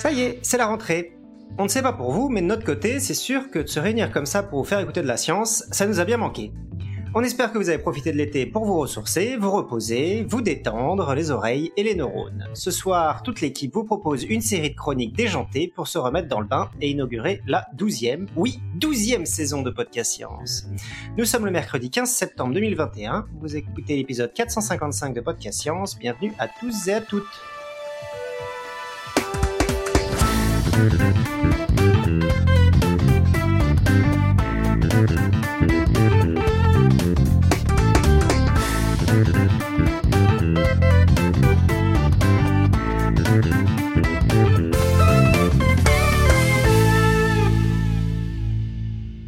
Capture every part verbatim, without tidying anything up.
Ça y est, c'est la rentrée. On ne sait pas pour vous, mais de notre côté, c'est sûr que de se réunir comme ça pour vous faire écouter de la science, ça nous a bien manqué. On espère que vous avez profité de l'été pour vous ressourcer, vous reposer, vous détendre les oreilles et les neurones. Ce soir, toute l'équipe vous propose une série de chroniques déjantées pour se remettre dans le bain et inaugurer la douzième, oui, douzième saison de Podcast Science. Nous sommes le mercredi quinze septembre deux mille vingt et un, vous écoutez l'épisode quatre cent cinquante-cinq de Podcast Science, bienvenue à tous et à toutes.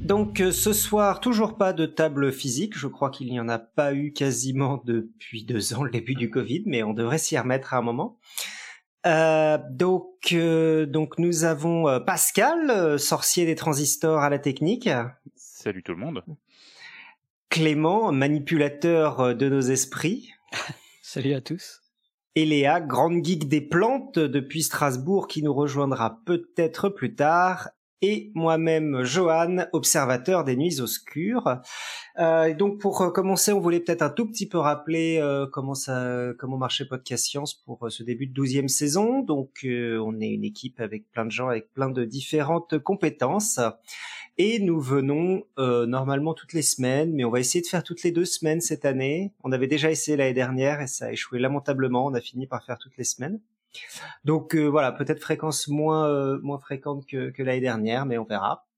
Donc ce soir, toujours pas de table physique, je crois qu'il n'y en a pas eu quasiment depuis deux ans, le début du Covid, mais on devrait s'y remettre à un moment. Euh, donc, euh, donc nous avons euh, Pascal, euh, sorcier des transistors à la technique. Salut tout le monde. Clément, manipulateur euh, de nos esprits. Salut à tous. Et Léa, grande geek des plantes euh, depuis Strasbourg, qui nous rejoindra peut-être plus tard. Et moi-même, Johan, observateur des nuits obscures. Euh, donc, pour commencer, on voulait peut-être un tout petit peu rappeler euh, comment ça, comment marchait Podcast Science pour euh, ce début de douzième saison. Donc, euh, on est une équipe avec plein de gens, avec plein de différentes compétences. Et nous venons euh, normalement toutes les semaines, mais on va essayer de faire toutes les deux semaines cette année. On avait déjà essayé l'année dernière et ça a échoué lamentablement. On a fini par faire toutes les semaines. Donc euh, voilà, peut-être fréquence moins euh, moins fréquente que, que l'année dernière, mais on verra.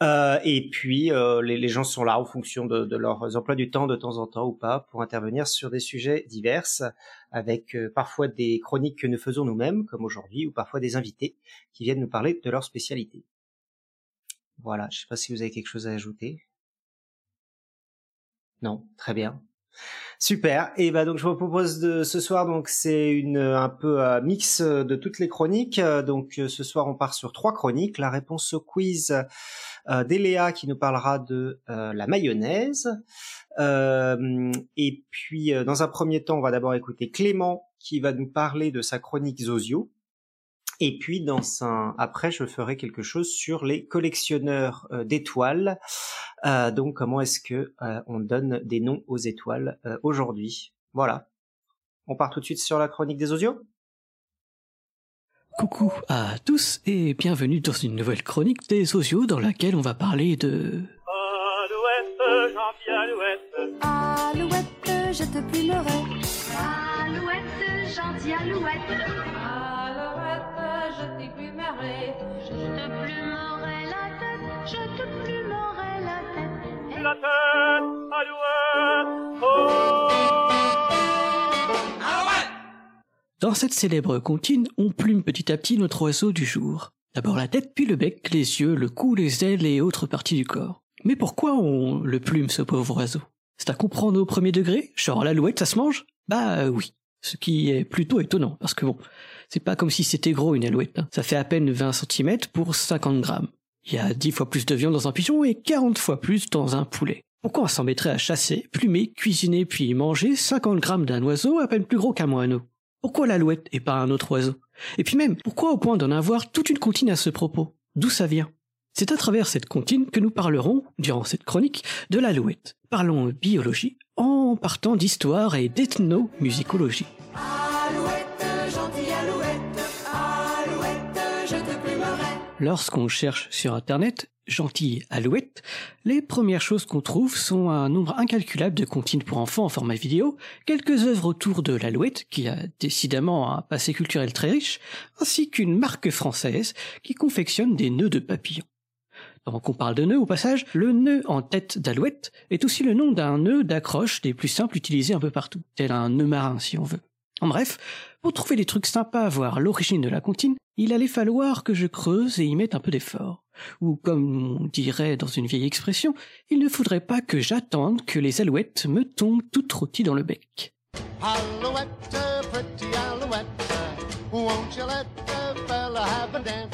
Euh, et puis euh, les, les gens sont là en fonction de, de leurs emplois du temps de temps en temps ou pas pour intervenir sur des sujets divers, avec euh, parfois des chroniques que nous faisons nous-mêmes, comme aujourd'hui, ou parfois des invités qui viennent nous parler de leur spécialité. Voilà, je ne sais pas si vous avez quelque chose à ajouter. Non, très bien. Super. Et ben donc je vous propose de ce soir, donc c'est une un peu un mix de toutes les chroniques. Donc ce soir on part sur trois chroniques. La réponse au quiz euh, d'Eléa qui nous parlera de euh, la mayonnaise. Euh, et puis dans un premier temps on va d'abord écouter Clément qui va nous parler de sa chronique Zozio. Et puis dans un après je ferai quelque chose sur les collectionneurs euh, d'étoiles. Euh, donc comment est-ce que euh, on donne des noms aux étoiles euh, aujourd'hui? Voilà. On part tout de suite sur la chronique des Zozio. Coucou à tous et bienvenue dans une nouvelle chronique des Zozio dans laquelle on va parler de Alouette, j'en alouette. Alouette, je te plumerai. Alouette, gentille alouette. Je te plumerai la tête, je te plumerai la tête. La tête, alouette, oh alouette. Dans cette célèbre comptine, on plume petit à petit notre oiseau du jour. D'abord la tête, puis le bec, les yeux, le cou, les ailes et autres parties du corps. Mais pourquoi on le plume, ce pauvre oiseau? C'est à comprendre au premier degré? Genre l'alouette, ça se mange? Bah oui. Ce qui est plutôt étonnant, parce que bon, c'est pas comme si c'était gros une alouette. Hein. Ça fait à peine vingt centimètres pour cinquante grammes. Il y a dix fois plus de viande dans un pigeon et quarante fois plus dans un poulet. Pourquoi on s'en mettrait à chasser, plumer, cuisiner, puis manger cinquante grammes d'un oiseau à peine plus gros qu'un moineau? Pourquoi l'alouette et pas un autre oiseau? Et puis même, pourquoi au point d'en avoir toute une comptine à ce propos? D'où ça vient? C'est à travers cette comptine que nous parlerons, durant cette chronique, de l'alouette. Parlons biologie, en partant d'histoire et d'ethnomusicologie. Alouette, gentille alouette, alouette, je te plumerai. Lorsqu'on cherche sur internet « gentille alouette », les premières choses qu'on trouve sont un nombre incalculable de comptines pour enfants en format vidéo, quelques œuvres autour de l'alouette, qui a décidément un passé culturel très riche, ainsi qu'une marque française qui confectionne des nœuds de papillons. Tant qu'on parle de nœud, au passage, le nœud en tête d'alouette est aussi le nom d'un nœud d'accroche des plus simples utilisés un peu partout, tel un nœud marin si on veut. En bref, pour trouver des trucs sympas à voir l'origine de la comptine, il allait falloir que je creuse et y mette un peu d'effort. Ou comme on dirait dans une vieille expression, il ne faudrait pas que j'attende que les alouettes me tombent toutes rôties dans le bec. Alouette, pretty alouette, won't you let the fella have a dance?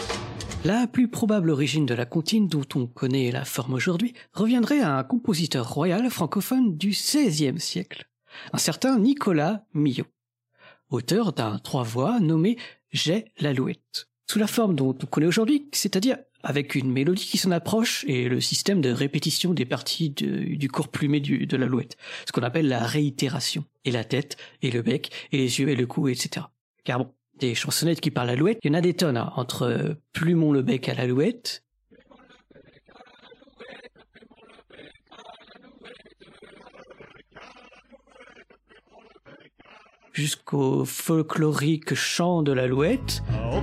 La plus probable origine de la comptine dont on connaît la forme aujourd'hui reviendrait à un compositeur royal francophone du seizième siècle. un certain Nicolas Millot, auteur d'un trois voix nommé « J'ai l'alouette », sous la forme dont on connaît aujourd'hui, c'est-à-dire avec une mélodie qui s'en approche et le système de répétition des parties de, du corps plumé du, de l'alouette, ce qu'on appelle la réitération, et la tête, et le bec, et les yeux, et le cou, et cetera. Car bon, des chansonnettes qui parlent l'alouette, il y en a des tonnes, hein, entre euh, « Plumons le bec à l'alouette », jusqu'au folklorique chant de l'alouette. En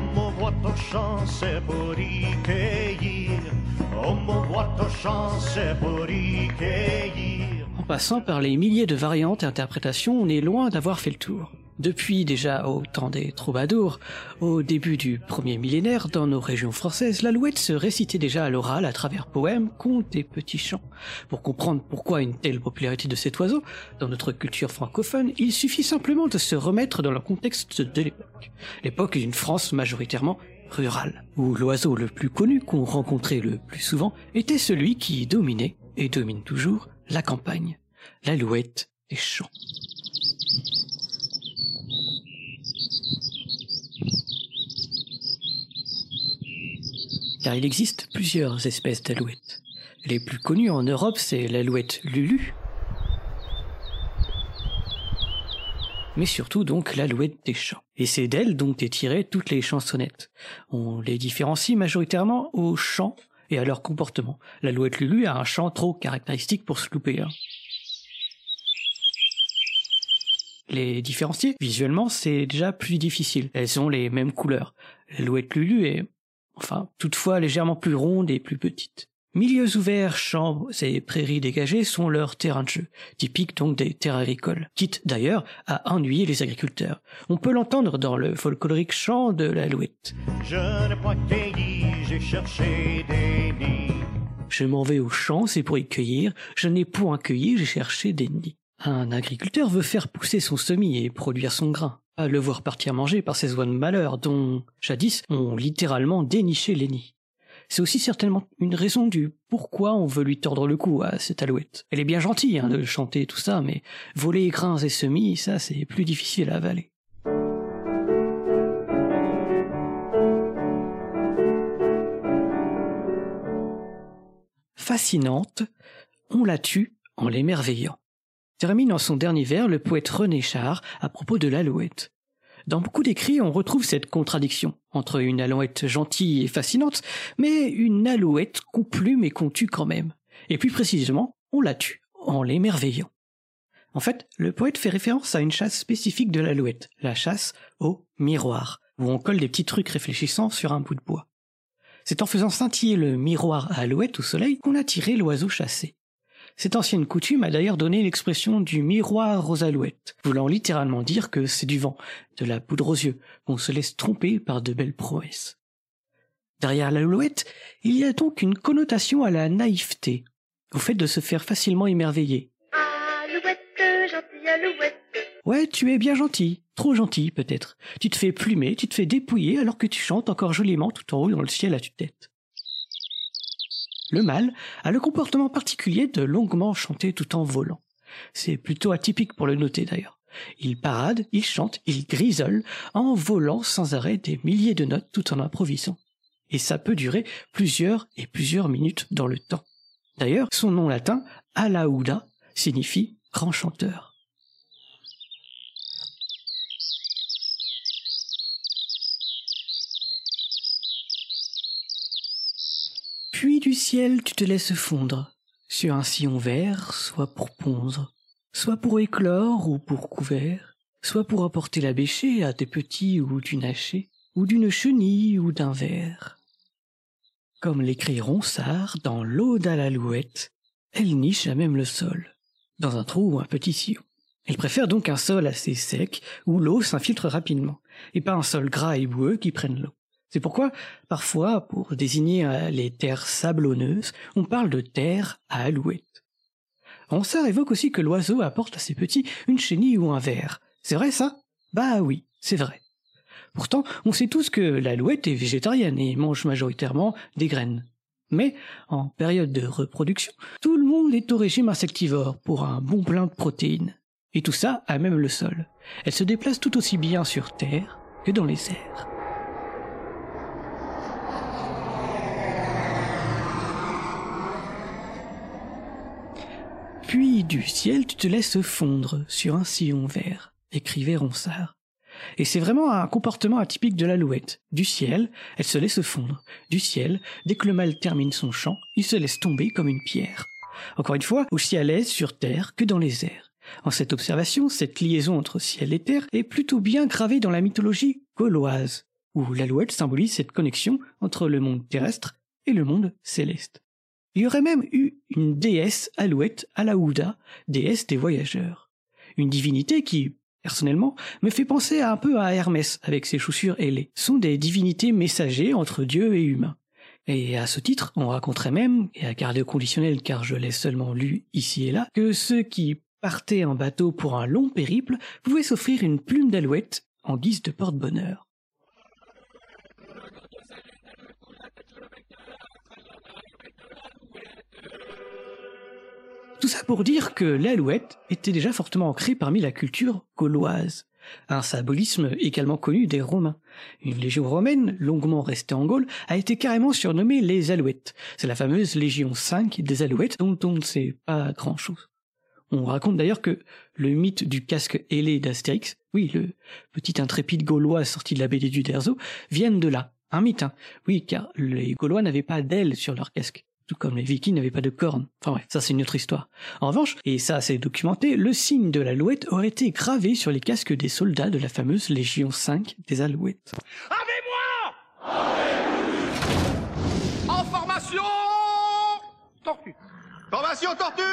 passant par les milliers de variantes et interprétations, on est loin d'avoir fait le tour. Depuis déjà au temps des troubadours, au début du premier millénaire, dans nos régions françaises, l'alouette se récitait déjà à l'oral à travers poèmes, contes et petits chants. Pour comprendre pourquoi une telle popularité de cet oiseau, dans notre culture francophone, il suffit simplement de se remettre dans le contexte de l'époque. L'époque d'une France majoritairement rurale, où l'oiseau le plus connu qu'on rencontrait le plus souvent était celui qui dominait, et domine toujours, la campagne, l'alouette des champs. Car il existe plusieurs espèces d'alouettes. Les plus connues en Europe, c'est l'alouette Lulu, mais surtout donc l'alouette des champs. Et c'est d'elle dont est tirée toutes les chansonnettes. On les différencie majoritairement au chant et à leur comportement. L'alouette Lulu a un chant trop caractéristique pour se louper. Hein. Les différencier visuellement, c'est déjà plus difficile. Elles ont les mêmes couleurs. L'alouette Lulu est... Enfin, toutefois légèrement plus rondes et plus petites. Milieux ouverts, champs et prairies dégagées sont leurs terrains de jeu, typiques donc des terres agricoles, quitte d'ailleurs à ennuyer les agriculteurs. On peut l'entendre dans le folklorique chant de l'alouette. Je n'ai point cueilli, j'ai cherché des nids. Je m'en vais aux champs, c'est pour y cueillir. Je n'ai point cueilli, j'ai cherché des nids. Un agriculteur veut faire pousser son semis et produire son grain. À le voir partir manger par ces oies de malheur dont, jadis, ont littéralement déniché les nids. C'est aussi certainement une raison du pourquoi on veut lui tordre le cou à cette alouette. Elle est bien gentille hein, de chanter tout ça, mais voler grains et semis, ça c'est plus difficile à avaler. Fascinante, on la tue en l'émerveillant. Termine en son dernier vers le poète René Char à propos de l'alouette. Dans beaucoup d'écrits, on retrouve cette contradiction entre une alouette gentille et fascinante, mais une alouette qu'on plume et qu'on tue quand même. Et plus précisément, on la tue en l'émerveillant. En fait, le poète fait référence à une chasse spécifique de l'alouette, la chasse au miroir, où on colle des petits trucs réfléchissants sur un bout de bois. C'est en faisant scintiller le miroir à alouette au soleil qu'on a tiré l'oiseau chassé. Cette ancienne coutume a d'ailleurs donné l'expression du miroir aux alouettes, voulant littéralement dire que c'est du vent, de la poudre aux yeux, qu'on se laisse tromper par de belles prouesses. Derrière l'alouette, il y a donc une connotation à la naïveté, au fait de se faire facilement émerveiller. Alouette, gentille alouette. Ouais, tu es bien gentil, trop gentil peut-être. Tu te fais plumer, tu te fais dépouiller alors que tu chantes encore joliment tout en haut dans le ciel à tue-tête. Le mâle a le comportement particulier de longuement chanter tout en volant. C'est plutôt atypique pour le noter d'ailleurs. Il parade, il chante, il grisole, en volant sans arrêt des milliers de notes tout en improvisant. Et ça peut durer plusieurs et plusieurs minutes dans le temps. D'ailleurs, son nom latin, Alauda, signifie « grand chanteur ». Puis du ciel tu te laisses fondre, sur un sillon vert, soit pour pondre, soit pour éclore ou pour couvert, soit pour apporter la bêchée à tes petits ou d'une hachée, ou d'une chenille ou d'un ver. Comme l'écrit Ronsard dans l'Aude à l'alouette, elle niche à même le sol, dans un trou ou un petit sillon. Elle préfère donc un sol assez sec, où l'eau s'infiltre rapidement, et pas un sol gras et boueux qui prenne l'eau. C'est pourquoi, parfois, pour désigner les terres sablonneuses, on parle de terre à alouette. Ronsard évoque aussi que l'oiseau apporte à ses petits une chenille ou un ver. C'est vrai ça? Bah oui, c'est vrai. Pourtant, on sait tous que l'alouette est végétarienne et mange majoritairement des graines. Mais, en période de reproduction, tout le monde est au régime insectivore pour un bon plein de protéines. Et tout ça à même le sol. Elle se déplace tout aussi bien sur Terre que dans les airs. Puis du ciel, tu te laisses fondre sur un sillon vert, écrivait Ronsard. Et c'est vraiment un comportement atypique de l'alouette. Du ciel, elle se laisse fondre. Du ciel, dès que le mâle termine son chant, il se laisse tomber comme une pierre. Encore une fois, aussi à l'aise sur terre que dans les airs. En cette observation, cette liaison entre ciel et terre est plutôt bien gravée dans la mythologie gauloise, où l'alouette symbolise cette connexion entre le monde terrestre et le monde céleste. Il y aurait même eu une déesse alouette, Alauda, déesse des voyageurs. Une divinité qui, personnellement, me fait penser un peu à Hermès avec ses chaussures ailées. Ce sont des divinités messagers entre Dieu et humains. Et à ce titre, on raconterait même, et à garder au conditionnel car je l'ai seulement lu ici et là, que ceux qui partaient en bateau pour un long périple pouvaient s'offrir une plume d'alouette en guise de porte-bonheur. Tout ça pour dire que l'alouette était déjà fortement ancrée parmi la culture gauloise, un symbolisme également connu des Romains. Une légion romaine, longuement restée en Gaule, a été carrément surnommée les Alouettes. C'est la fameuse Légion cinq des Alouettes dont on ne sait pas grand-chose. On raconte d'ailleurs que le mythe du casque ailé d'Astérix, oui, le petit intrépide gaulois sorti de la B D du Terzo, viennent de là. Un mythe, hein. Oui, car les Gaulois n'avaient pas d'ailes sur leur casque. Tout comme les Vikings n'avaient pas de cornes. Enfin bref, ça c'est une autre histoire. En revanche, et ça c'est documenté, le signe de l'alouette aurait été gravé sur les casques des soldats de la fameuse Légion cinq des Alouettes. Avec moi ! En formation tortue. Formation tortue !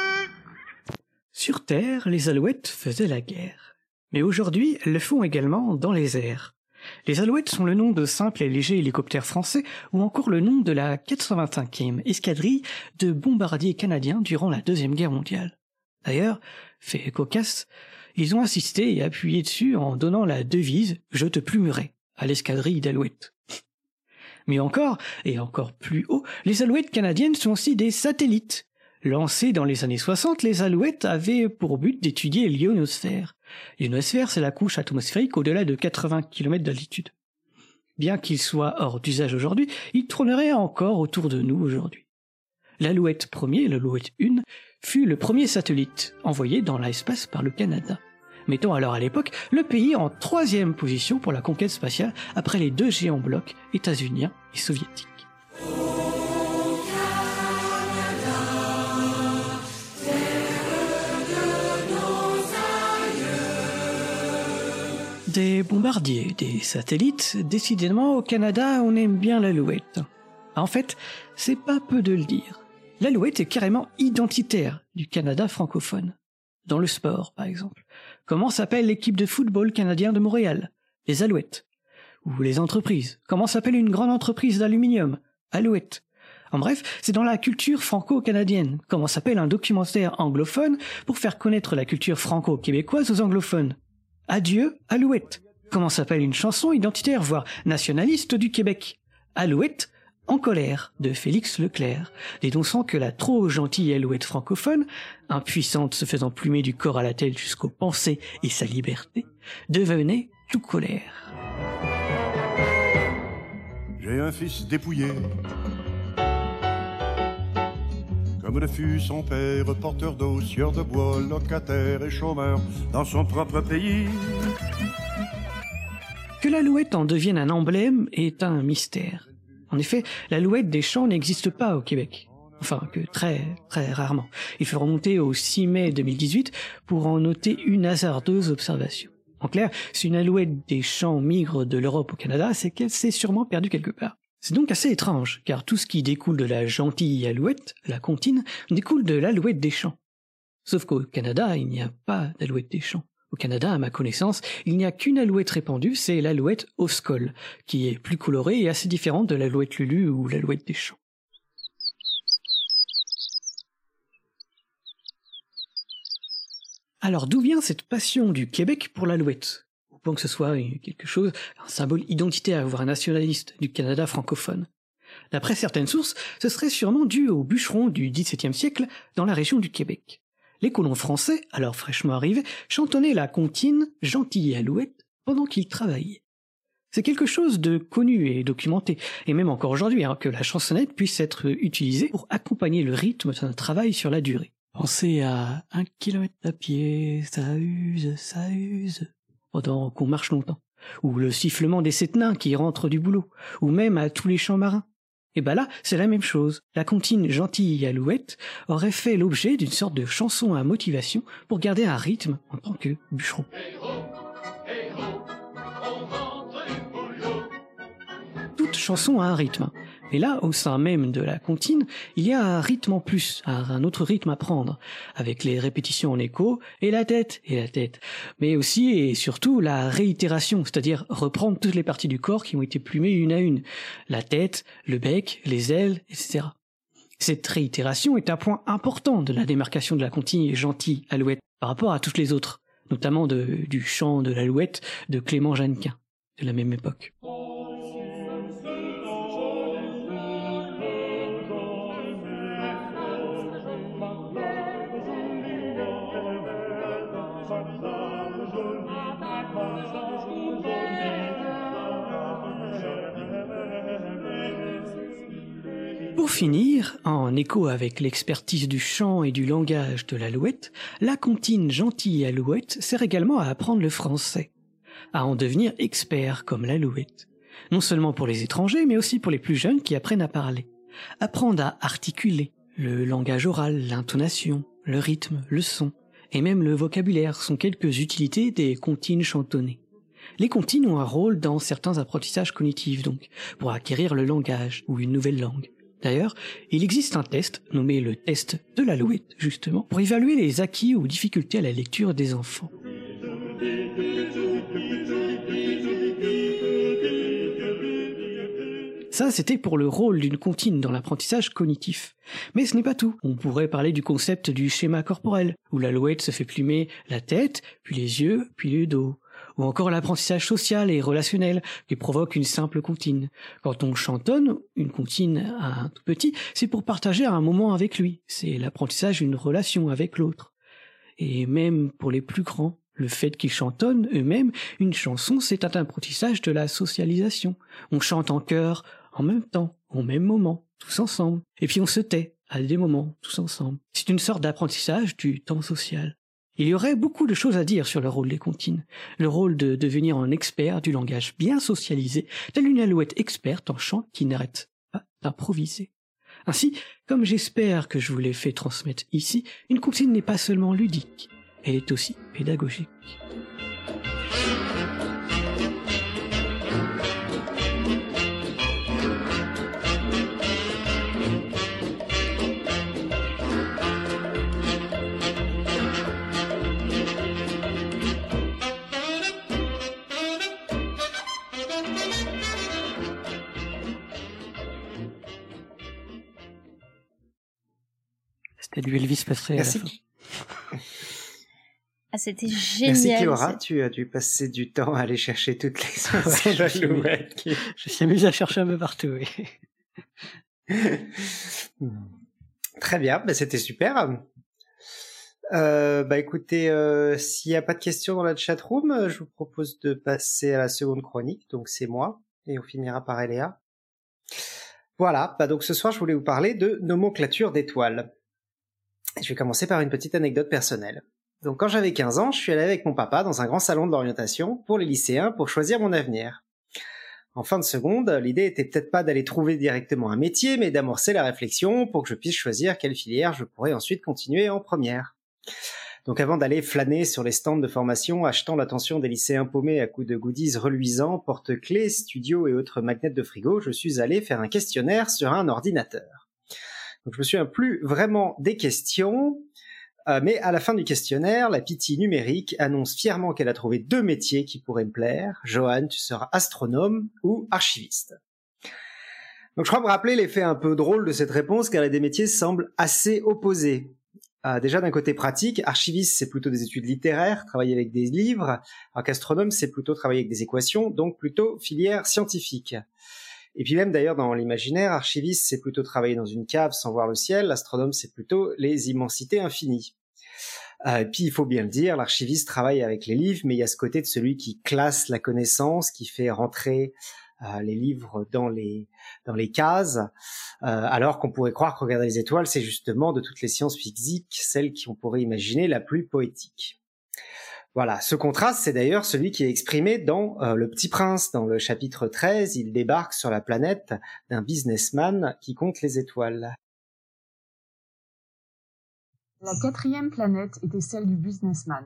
Sur Terre, les alouettes faisaient la guerre. Mais aujourd'hui, elles le font également dans les airs. Les alouettes sont le nom de simples et légers hélicoptères français ou encore le nom de la quatre-vingt-cinquième escadrille de bombardiers canadiens durant la Deuxième Guerre mondiale. D'ailleurs, fait cocasse, ils ont insisté et appuyé dessus en donnant la devise « Je te plumerai » à l'escadrille d'alouettes. Mais encore, et encore plus haut, les alouettes canadiennes sont aussi des satellites. Lancées dans les années soixante, les alouettes avaient pour but d'étudier l'ionosphère. L'ionosphère, c'est la couche atmosphérique au-delà de quatre-vingts kilomètres d'altitude. Bien qu'il soit hors d'usage aujourd'hui, il trônerait encore autour de nous aujourd'hui. L'alouette premier, l'alouette un, fut le premier satellite envoyé dans l'espace par le Canada, mettant alors à l'époque le pays en troisième position pour la conquête spatiale après les deux géants blocs états-uniens et soviétiques. Des bombardiers, des satellites, décidément au Canada on aime bien l'alouette. En fait, c'est pas peu de le dire. L'alouette est carrément identitaire du Canada francophone. Dans le sport, par exemple. Comment s'appelle l'équipe de football canadien de Montréal ? Les Alouettes. Ou les entreprises. Comment s'appelle une grande entreprise d'aluminium ? Alouette. En bref, c'est dans la culture franco-canadienne. Comment s'appelle un documentaire anglophone pour faire connaître la culture franco-québécoise aux anglophones ? Adieu, Alouette. Comment s'appelle une chanson identitaire, voire nationaliste du Québec ? Alouette, en colère, de Félix Leclerc, dénonçant que la trop gentille alouette francophone, impuissante se faisant plumer du corps à la tête jusqu'aux pensées et sa liberté, devenait tout colère. J'ai un fils dépouillé, comme le fut son père, porteur d'eau, sieur de bois, locataire et chômeur dans son propre pays. Que l'alouette en devienne un emblème est un mystère. En effet, l'alouette des champs n'existe pas au Québec. Enfin, que très, très rarement. Il faut remonter au six mai deux mille dix-huit pour en noter une hasardeuse observation. En clair, si une alouette des champs migre de l'Europe au Canada, c'est qu'elle s'est sûrement perdue quelque part. C'est donc assez étrange, car tout ce qui découle de la gentille alouette, la comptine, découle de l'alouette des champs. Sauf qu'au Canada, il n'y a pas d'alouette des champs. Au Canada, à ma connaissance, il n'y a qu'une alouette répandue, c'est l'alouette oscole, qui est plus colorée et assez différente de l'alouette lulu ou l'alouette des champs. Alors d'où vient cette passion du Québec pour l'alouette ? Pour que ce soit quelque chose, un symbole identitaire, voire nationaliste du Canada francophone. D'après certaines sources, ce serait sûrement dû aux bûcherons du dix-septième siècle dans la région du Québec. les colons français, alors fraîchement arrivés, chantonnaient la comptine « Gentille Alouette » pendant qu'ils travaillaient. C'est quelque chose de connu et documenté, et même encore aujourd'hui, hein, que la chansonnette puisse être utilisée pour accompagner le rythme d'un travail sur la durée. Pensez à un kilomètre à pied, ça use, ça use, pendant qu'on marche longtemps, ou le sifflement des sept nains qui rentrent du boulot, ou même à tous les champs marins. Et ben là, c'est la même chose. La comptine Gentille Alouette aurait fait l'objet d'une sorte de chanson à motivation pour garder un rythme en tant que bûcheron. Toute chanson a un rythme. Et là, au sein même de la comptine, il y a un rythme en plus, un autre rythme à prendre, avec les répétitions en écho, et la tête, et la tête. Mais aussi et surtout la réitération, c'est-à-dire reprendre toutes les parties du corps qui ont été plumées une à une. La tête, le bec, les ailes, et cetera. Cette réitération est un point important de la démarcation de la comptine Gentille Alouette par rapport à toutes les autres, notamment de, du chant de l'Alouette de Clément Jeannequin, de la même époque. Pour finir, en écho avec l'expertise du chant et du langage de l'Alouette, la comptine Gentille Alouette sert également à apprendre le français, à en devenir expert comme l'Alouette. Non seulement pour les étrangers, mais aussi pour les plus jeunes qui apprennent à parler. Apprendre à articuler le langage oral, l'intonation, le rythme, le son, et même le vocabulaire sont quelques utilités des comptines chantonnées. Les comptines ont un rôle dans certains apprentissages cognitifs donc, pour acquérir le langage ou une nouvelle langue. D'ailleurs, il existe un test, nommé le test de l'Alouette, justement, pour évaluer les acquis ou difficultés à la lecture des enfants. Ça, c'était pour le rôle d'une comptine dans l'apprentissage cognitif. Mais ce n'est pas tout. On pourrait parler du concept du schéma corporel, où l'Alouette se fait plumer la tête, puis les yeux, puis le dos. Ou encore l'apprentissage social et relationnel qui provoque une simple comptine. Quand on chantonne une comptine à un tout petit, c'est pour partager un moment avec lui. C'est l'apprentissage d'une relation avec l'autre. Et même pour les plus grands, le fait qu'ils chantonnent eux-mêmes une chanson, c'est un apprentissage de la socialisation. On chante en chœur, en même temps, au même moment, tous ensemble. Et puis on se tait à des moments, tous ensemble. C'est une sorte d'apprentissage du temps social. Il y aurait beaucoup de choses à dire sur le rôle des comptines. Le rôle de devenir un expert du langage bien socialisé, telle une alouette experte en chant qui n'arrête pas d'improviser. Ainsi, comme j'espère que je vous l'ai fait transmettre ici, une comptine n'est pas seulement ludique, elle est aussi pédagogique. Et du Elvis passerait à la fin. Ah, c'était génial. Merci Cléora, tu as dû passer du temps à aller chercher toutes les soixante ouais, alouettes. Qui... Je suis amusé à chercher un peu partout. Oui. Très bien, bah, c'était super. Euh, bah écoutez, euh, s'il n'y a pas de questions dans la chatroom, je vous propose de passer à la seconde chronique, donc c'est moi, et on finira par Eléa. Voilà, bah, donc ce soir je voulais vous parler de nomenclature d'étoiles. Je vais commencer par une petite anecdote personnelle. Donc quand j'avais quinze ans, je suis allé avec mon papa dans un grand salon de l'orientation pour les lycéens pour choisir mon avenir. En fin de seconde, l'idée était peut-être pas d'aller trouver directement un métier, mais d'amorcer la réflexion pour que je puisse choisir quelle filière je pourrais ensuite continuer en première. Donc avant d'aller flâner sur les stands de formation, achetant l'attention des lycéens paumés à coups de goodies reluisants, porte-clés, studios et autres magnets de frigo, je suis allé faire un questionnaire sur un ordinateur. Donc je me souviens plus vraiment des questions, euh, mais à la fin du questionnaire, la P T numérique annonce fièrement qu'elle a trouvé deux métiers qui pourraient me plaire. Johan, tu seras astronome ou archiviste. Donc je crois me rappeler l'effet un peu drôle de cette réponse, car les deux métiers semblent assez opposés. Euh, déjà d'un côté pratique, archiviste c'est plutôt des études littéraires, travailler avec des livres, alors qu'astronome c'est plutôt travailler avec des équations, donc plutôt filière scientifique. Et puis même d'ailleurs dans l'imaginaire, archiviste c'est plutôt travailler dans une cave sans voir le ciel, l'astronome c'est plutôt les immensités infinies. Euh, et puis, il faut bien le dire, l'archiviste travaille avec les livres, mais il y a ce côté de celui qui classe la connaissance, qui fait rentrer euh, les livres dans les, dans les cases, euh, alors qu'on pourrait croire que regarder les étoiles, c'est justement de toutes les sciences physiques, celle qu'on pourrait imaginer la plus poétique. Voilà, ce contraste, c'est d'ailleurs celui qui est exprimé dans euh, Le Petit Prince, dans le chapitre treize, il débarque sur la planète d'un businessman qui compte les étoiles. La quatrième planète était celle du businessman.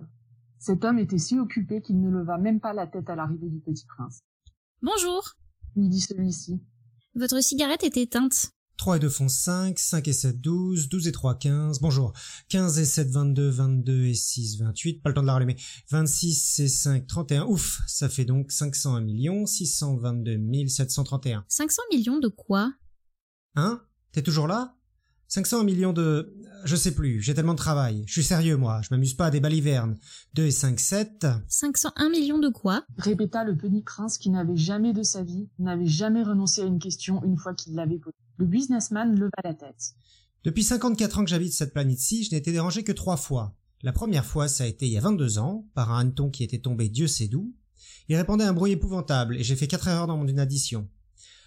Cet homme était si occupé qu'il ne leva même pas la tête à l'arrivée du Petit Prince. « Bonjour !» lui dit celui-ci. « Votre cigarette est éteinte. » trois et deux font cinq, cinq et sept, douze, douze et trois, quinze, bonjour, quinze et sept, vingt-deux, vingt-deux et six, vingt-huit, pas le temps de la rallumer, vingt-six et cinq, trente et un, ouf, ça fait donc cinq cent un millions, six cent vingt-deux mille, sept cent trente et un. cinq cents millions de quoi? Hein? T'es toujours là? cinq cents millions de... Je sais plus, j'ai tellement de travail, je suis sérieux moi, je m'amuse pas à des balivernes. deux et cinq, sept... cinq cent un millions de quoi? Répéta le Petit Prince qui n'avait jamais de sa vie, n'avait jamais renoncé à une question une fois qu'il l'avait posée. Le businessman leva la tête. Depuis cinquante-quatre ans que j'habite cette planète-ci, je n'ai été dérangé que trois fois. La première fois, ça a été il y a vingt-deux ans, par un hanneton qui était tombé Dieu sait d'où. Il répandait un bruit épouvantable et j'ai fait quatre erreurs dans mon addition.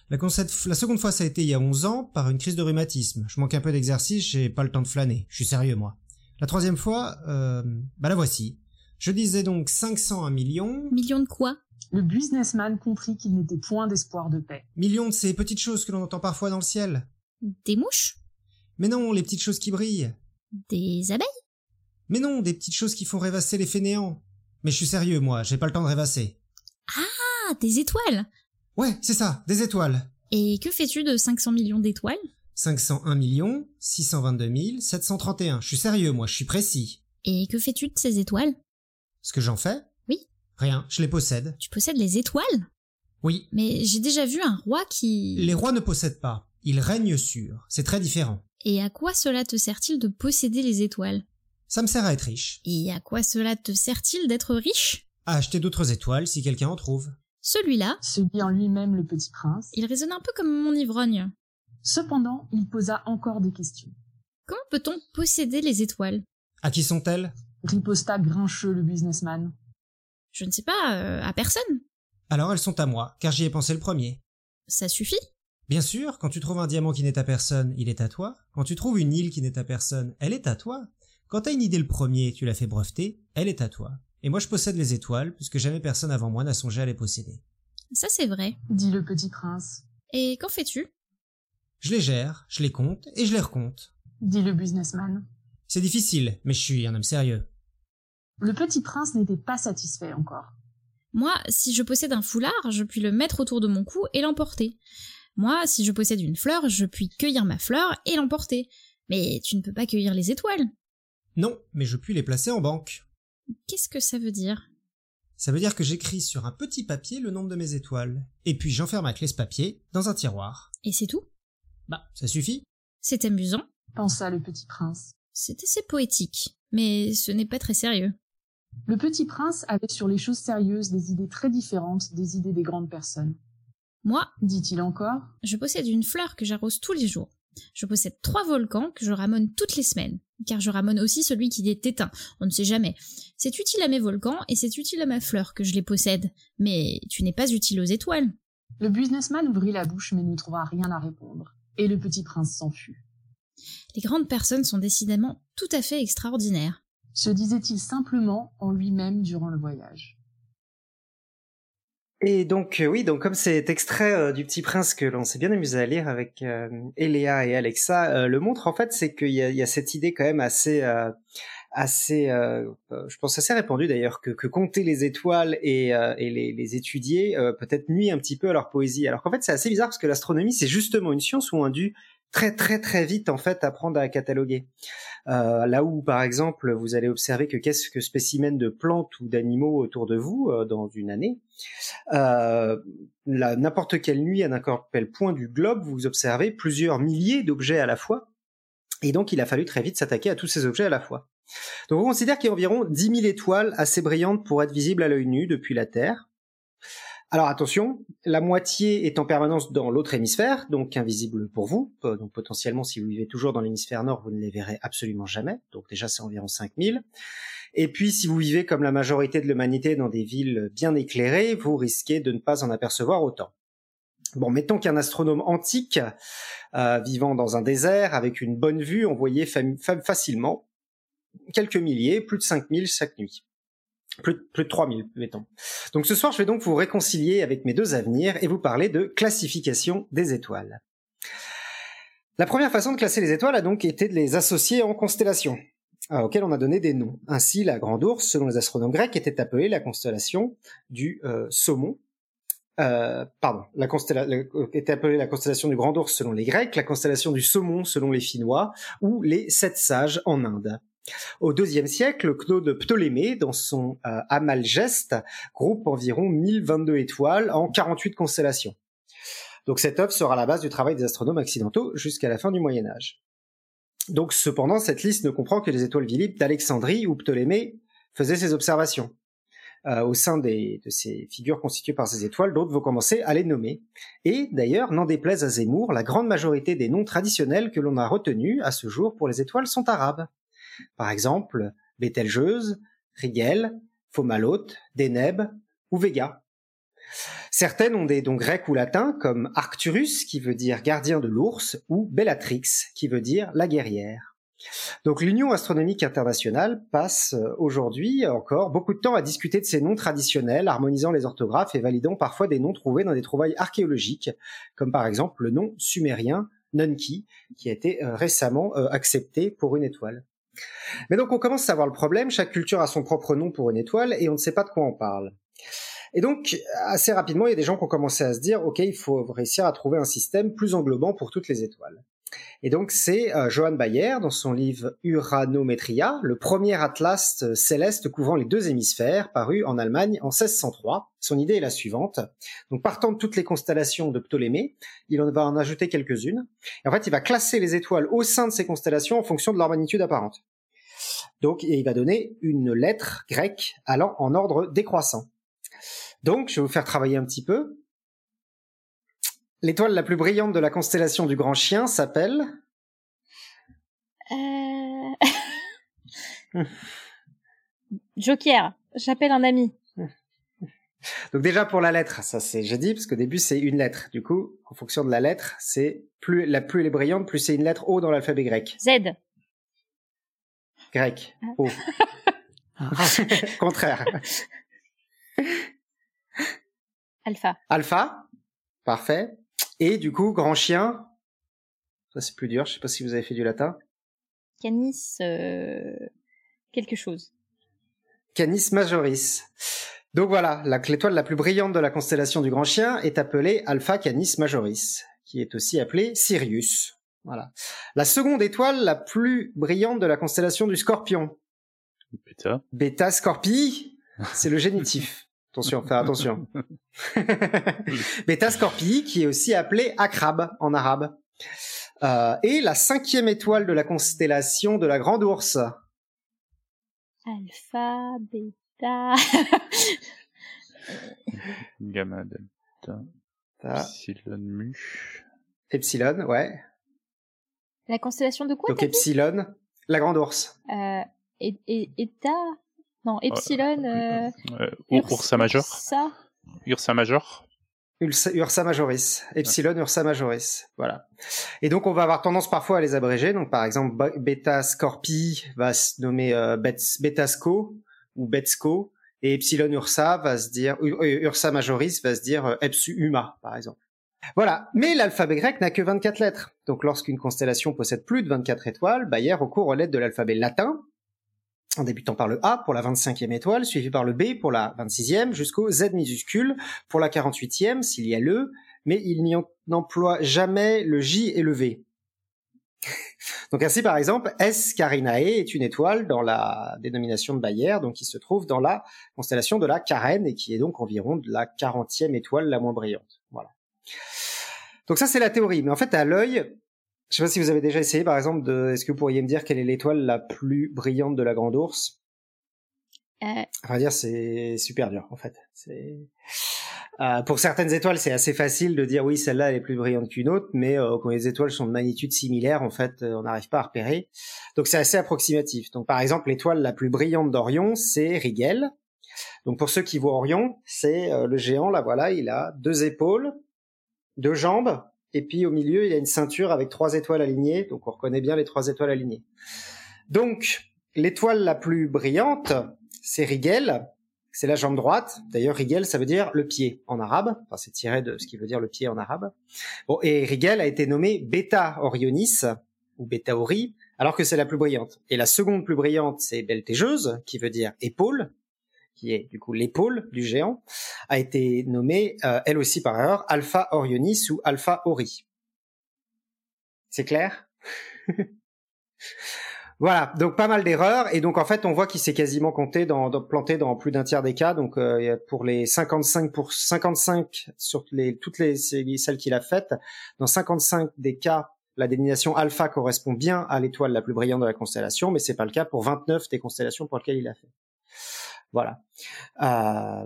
La, concept... la seconde fois, ça a été il y a onze ans, par une crise de rhumatisme. Je manque un peu d'exercice, j'ai pas le temps de flâner. Je suis sérieux, moi. La troisième fois, euh... bah la voici. Je disais donc cinq cents à un million... Millions de quoi ? Le businessman comprit qu'il n'était point d'espoir de paix. Millions de ces petites choses que l'on entend parfois dans le ciel. Des mouches? Mais non, les petites choses qui brillent. Des abeilles? Mais non, des petites choses qui font rêvasser les fainéants. Mais je suis sérieux, moi, j'ai pas le temps de rêvasser. Ah, des étoiles? Ouais, c'est ça, des étoiles. Et que fais-tu de cinq cents millions d'étoiles? cinq cent un millions, six cent vingt-deux mille, sept cent trente et un. Je suis sérieux, moi, je suis précis. Et que fais-tu de ces étoiles? Ce que j'en fais? Rien, je les possède. Tu possèdes les étoiles? Oui. Mais j'ai déjà vu un roi qui... Les rois ne possèdent pas, ils règnent sur, c'est très différent. Et à quoi cela te sert-il de posséder les étoiles? Ça me sert à être riche. Et à quoi cela te sert-il d'être riche? À acheter d'autres étoiles si quelqu'un en trouve. Celui-là, se dit en lui-même le Petit Prince, il résonne un peu comme mon ivrogne. Cependant, il posa encore des questions. Comment peut-on posséder les étoiles? À qui sont-elles? Riposta grincheux le businessman. Je ne sais pas, euh, à personne. Alors elles sont à moi, car j'y ai pensé le premier. Ça suffit? Bien sûr, quand tu trouves un diamant qui n'est à personne, il est à toi. Quand tu trouves une île qui n'est à personne, elle est à toi. Quand t'as une idée le premier, tu l'as fait breveter, elle est à toi. Et moi je possède les étoiles, puisque jamais personne avant moi n'a songé à les posséder. Ça c'est vrai, dit le Petit Prince. Et qu'en fais-tu? Je les gère, je les compte, et je les recompte. Dit le businessman. C'est difficile, mais je suis un homme sérieux. Le Petit Prince n'était pas satisfait encore. Moi, si je possède un foulard, je puis le mettre autour de mon cou et l'emporter. Moi, si je possède une fleur, je puis cueillir ma fleur et l'emporter. Mais tu ne peux pas cueillir les étoiles. Non, mais je puis les placer en banque. Qu'est-ce que ça veut dire? Ça veut dire que j'écris sur un petit papier le nombre de mes étoiles. Et puis j'enferme avec ce papier dans un tiroir. Et c'est tout? Bah, ça suffit. C'est amusant, pensa le Petit Prince. C'est assez poétique, mais ce n'est pas très sérieux. Le Petit Prince avait sur les choses sérieuses des idées très différentes des idées des grandes personnes. Moi, dit-il encore, je possède une fleur que j'arrose tous les jours. Je possède trois volcans que je ramone toutes les semaines, car je ramone aussi celui qui est éteint, on ne sait jamais. C'est utile à mes volcans et c'est utile à ma fleur que je les possède, mais tu n'es pas utile aux étoiles. Le businessman ouvrit la bouche mais ne trouva rien à répondre, et le Petit Prince s'enfuit. Les grandes personnes sont décidément tout à fait extraordinaires. Se disait-il simplement en lui-même durant le voyage. Et donc, euh, oui, donc comme cet extrait euh, du Petit Prince que l'on s'est bien amusé à lire avec euh, Eléa et Alexa euh, le montre, en fait, c'est qu'il y a, il y a cette idée quand même assez, euh, assez euh, je pense assez répandue d'ailleurs, que, que compter les étoiles et, euh, et les, les étudier euh, peut-être nuit un petit peu à leur poésie. Alors qu'en fait, c'est assez bizarre parce que l'astronomie, c'est justement une science où on a dû très très très vite en fait apprendre à cataloguer. Euh, là où par exemple vous allez observer que qu'est-ce que spécimens de plantes ou d'animaux autour de vous euh, dans une année, euh, là, n'importe quelle nuit à n'importe quel point du globe vous observez plusieurs milliers d'objets à la fois, et donc il a fallu très vite s'attaquer à tous ces objets à la fois. Donc on considère qu'il y a environ dix mille étoiles assez brillantes pour être visibles à l'œil nu depuis la Terre. Alors attention, la moitié est en permanence dans l'autre hémisphère, donc invisible pour vous. Donc potentiellement, si vous vivez toujours dans l'hémisphère nord, vous ne les verrez absolument jamais. Donc déjà, c'est environ cinq mille. Et puis, si vous vivez comme la majorité de l'humanité dans des villes bien éclairées, vous risquez de ne pas en apercevoir autant. Bon, mettons qu'un astronome antique, euh, vivant dans un désert, avec une bonne vue, en voyait fam- fam- facilement quelques milliers, plus de cinq mille chaque nuit. Plus de, plus de trois mille, mettons. Donc ce soir, je vais donc vous réconcilier avec mes deux avenirs et vous parler de classification des étoiles. La première façon de classer les étoiles a donc été de les associer en constellations, auxquelles on a donné des noms. Ainsi, la Grande Ourse, selon les astronomes grecs, était appelée la constellation du euh, Saumon. Euh, pardon, la constella- la, était appelée la constellation du Grand Ours selon les Grecs, la constellation du Saumon selon les Finnois, ou les Sept Sages en Inde. Au deuxième siècle, Claude Ptolémée, dans son euh, Almageste, groupe environ mille vingt-deux étoiles en quarante-huit constellations. Donc cette œuvre sera la base du travail des astronomes occidentaux jusqu'à la fin du Moyen-Âge. Donc cependant, cette liste ne comprend que les étoiles visibles d'Alexandrie où Ptolémée faisait ses observations. Euh, au sein des, de ces figures constituées par ces étoiles, d'autres vont commencer à les nommer. Et d'ailleurs, n'en déplaise à Zemmour, la grande majorité des noms traditionnels que l'on a retenus à ce jour pour les étoiles sont arabes. Par exemple, Bételgeuse, Rigel, Fomalhaut, Deneb ou Vega. Certaines ont des dons grecs ou latins, comme Arcturus, qui veut dire gardien de l'ours, ou Bellatrix, qui veut dire la guerrière. Donc l'Union astronomique internationale passe aujourd'hui encore beaucoup de temps à discuter de ces noms traditionnels, harmonisant les orthographes et validant parfois des noms trouvés dans des trouvailles archéologiques, comme par exemple le nom sumérien Nunki, qui a été récemment accepté pour une étoile. Mais donc on commence à voir le problème, chaque culture a son propre nom pour une étoile et on ne sait pas de quoi on parle. Et donc assez rapidement il y a des gens qui ont commencé à se dire ok, il faut réussir à trouver un système plus englobant pour toutes les étoiles. Et donc c'est euh, Johann Bayer dans son livre Uranometria, le premier atlas céleste couvrant les deux hémisphères, paru en Allemagne en seize cent trois. Son idée est la suivante. Donc partant de toutes les constellations de Ptolémée, il en va en ajouter quelques-unes. Et en fait, il va classer les étoiles au sein de ces constellations en fonction de leur magnitude apparente. Donc et il va donner une lettre grecque allant en ordre décroissant. Donc je vais vous faire travailler un petit peu. L'étoile la plus brillante de la constellation du Grand Chien s'appelle... Euh... Joker, j'appelle un ami. Donc déjà pour la lettre, ça c'est j'ai dit, parce qu'au début c'est une lettre. Du coup, en fonction de la lettre, c'est plus, la, plus elle est brillante, plus c'est une lettre O dans l'alphabet grec. Z. Grec, O. Contraire. Alpha. Alpha, parfait. Et du coup, grand chien, ça c'est plus dur, je sais pas si vous avez fait du latin. Canis euh, quelque chose. Canis majoris. Donc voilà, la, l'étoile la plus brillante de la constellation du grand chien est appelée Alpha Canis majoris, qui est aussi appelée Sirius. Voilà. La seconde étoile la plus brillante de la constellation du scorpion. Beta. Beta Scorpii, c'est le génitif. Attention, faire attention. Beta Scorpii, qui est aussi appelée Akrab en arabe. Euh, et la cinquième étoile de la constellation de la Grande Ourse. Alpha, Beta... Gamma, Delta... Ta. Epsilon, Mu... Epsilon, ouais. La constellation de quoi? Donc Epsilon, la Grande Ourse. Euh, et, et, et ta... Non, Epsilon... Euh, euh, euh, Urs, Ursa Major. Ursa, Ursa Major. Ursa, Ursa Majoris. Epsilon Ursa Majoris. Voilà. Et donc, on va avoir tendance parfois à les abréger. Donc, par exemple, Beta Scorpii va se nommer euh, Betasco ou Betsco. Et Epsilon Ursa va se dire... Ursa Majoris va se dire euh, Epsu Uma, par exemple. Voilà. Mais l'alphabet grec n'a que vingt-quatre lettres. Donc, lorsqu'une constellation possède plus de vingt-quatre étoiles, Bayer recourt aux lettres de l'alphabet latin, en débutant par le A pour la vingt-cinquième étoile, suivi par le B pour la vingt-sixième, jusqu'au Z minuscule pour la quarante-huitième, s'il y a l'E, mais il n'y emploie jamais le J et le V. Donc ainsi, par exemple, S Carinae est une étoile dans la dénomination de Bayer, donc qui se trouve dans la constellation de la Carène, et qui est donc environ de la quarantième étoile la moins brillante. Voilà. Donc ça, c'est la théorie. Mais en fait, à l'œil... Je ne sais pas si vous avez déjà essayé, par exemple, de... est-ce que vous pourriez me dire quelle est l'étoile la plus brillante de la Grande Ourse ? euh... On va dire c'est super dur, en fait. C'est... Euh, pour certaines étoiles, c'est assez facile de dire oui, celle-là elle est plus brillante qu'une autre, mais euh, quand les étoiles sont de magnitude similaire, en fait, euh, on n'arrive pas à repérer. Donc c'est assez approximatif. Donc par exemple, l'étoile la plus brillante d'Orion, c'est Rigel. Donc pour ceux qui voient Orion, c'est euh, le géant, là voilà, il a deux épaules, deux jambes, et puis au milieu, il a une ceinture avec trois étoiles alignées, donc on reconnaît bien les trois étoiles alignées. Donc l'étoile la plus brillante, c'est Rigel. C'est la jambe droite. D'ailleurs, Rigel, ça veut dire le pied en arabe. Enfin, c'est tiré de ce qui veut dire le pied en arabe. Bon, et Rigel a été nommée Beta Orionis, ou Beta Ori, alors que c'est la plus brillante. Et la seconde plus brillante, c'est Bételgeuse, qui veut dire épaule, qui est du coup l'épaule du géant, a été nommée, euh, elle aussi par erreur, Alpha Orionis ou Alpha Ori. C'est clair? Voilà, donc pas mal d'erreurs, et donc en fait on voit qu'il s'est quasiment compté dans, dans, planté dans plus d'un tiers des cas, donc euh, pour les cinquante-cinq, pour cinquante-cinq sur les, toutes les celles qu'il a faites, dans cinquante-cinq des cas, la dénomination alpha correspond bien à l'étoile la plus brillante de la constellation, mais c'est pas le cas pour vingt-neuf des constellations pour lesquelles il a fait. Voilà. Euh...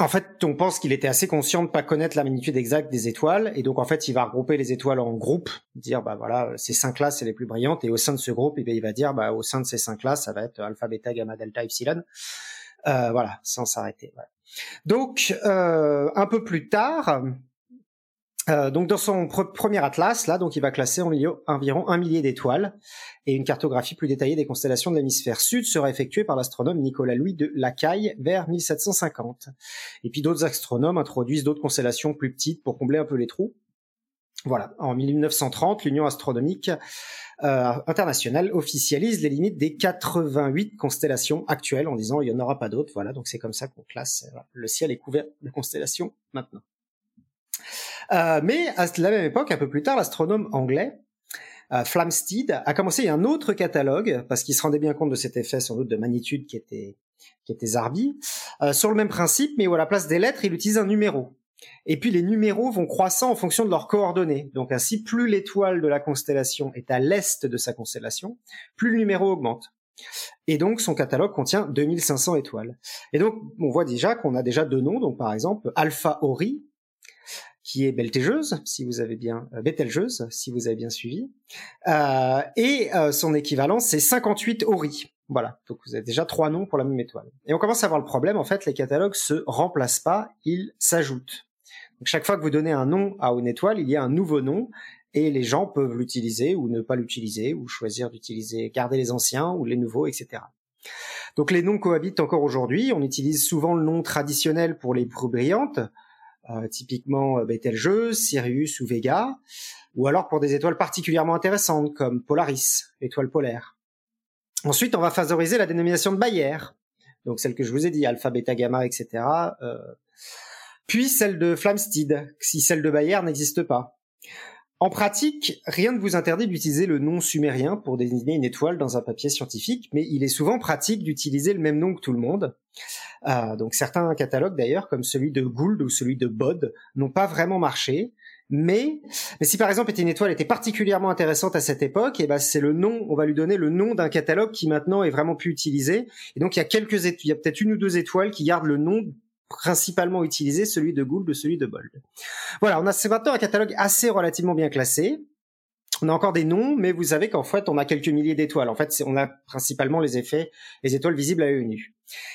En fait, on pense qu'il était assez conscient de pas connaître la magnitude exacte des étoiles, et donc en fait, il va regrouper les étoiles en groupes, dire bah voilà, ces cinq-là, c'est les plus brillantes, et au sein de ce groupe, eh bien, il va dire bah au sein de ces cinq-là, ça va être alpha, bêta, gamma, delta, epsilon, euh, voilà, sans s'arrêter. Voilà. Donc euh, un peu plus tard, euh, donc dans son pre- premier atlas, là, donc il va classer en milieu, environ un millier d'étoiles, et une cartographie plus détaillée des constellations de l'hémisphère sud sera effectuée par l'astronome Nicolas Louis de Lacaille vers mille sept cent cinquante. Et puis d'autres astronomes introduisent d'autres constellations plus petites pour combler un peu les trous. Voilà. En mille neuf cent trente, l'Union astronomique euh, internationale officialise les limites des quatre-vingt-huit constellations actuelles en disant il n'y en aura pas d'autres. Voilà. Donc c'est comme ça qu'on classe. Voilà. Le ciel est couvert de constellations maintenant. Euh, mais à la même époque, un peu plus tard, l'astronome anglais Uh, Flamsteed a commencé un autre catalogue parce qu'il se rendait bien compte de cet effet sans doute de magnitude qui était qui était zarbi uh, sur le même principe, mais où à la place des lettres il utilise un numéro, et puis les numéros vont croissant en fonction de leurs coordonnées. Donc ainsi, plus l'étoile de la constellation est à l'est de sa constellation, plus le numéro augmente, et donc son catalogue contient deux mille cinq cents étoiles. Et donc on voit déjà qu'on a déjà deux noms, donc par exemple Alpha Ori, qui est Bételgeuse, si vous avez bien euh, Bételgeuse, si vous avez bien suivi, euh, et euh, son équivalent c'est cinquante-huit Ori. Voilà, donc vous avez déjà trois noms pour la même étoile. Et on commence à avoir le problème, en fait, les catalogues se remplacent pas, ils s'ajoutent. Donc chaque fois que vous donnez un nom à une étoile, il y a un nouveau nom, et les gens peuvent l'utiliser ou ne pas l'utiliser, ou choisir d'utiliser, garder les anciens ou les nouveaux, et cetera. Donc les noms cohabitent encore aujourd'hui. On utilise souvent le nom traditionnel pour les plus brillantes. Euh, typiquement euh, Bételgeuse, Sirius ou Vega, ou alors pour des étoiles particulièrement intéressantes comme Polaris, étoile polaire. Ensuite, on va favoriser la dénomination de Bayer, donc celle que je vous ai dit, alpha, bêta, gamma, et cetera. Euh, puis celle de Flamsteed, si celle de Bayer n'existe pas. En pratique, rien ne vous interdit d'utiliser le nom sumérien pour désigner une étoile dans un papier scientifique, mais il est souvent pratique d'utiliser le même nom que tout le monde. Euh, donc certains catalogues d'ailleurs, comme celui de Gould ou celui de Bod, n'ont pas vraiment marché, mais, mais si par exemple une étoile était particulièrement intéressante à cette époque, et ben c'est le nom, on va lui donner le nom d'un catalogue qui maintenant est vraiment plus utilisé, et donc il y a quelques étoiles, il y a peut-être une ou deux étoiles qui gardent le nom principalement utilisé, celui de Gould ou celui de Bold. Voilà, on a c'est maintenant un catalogue assez relativement bien classé. On a encore des noms, mais vous savez qu'en fait, on a quelques milliers d'étoiles. En fait, on a principalement les effets, les étoiles visibles à l'œil nu.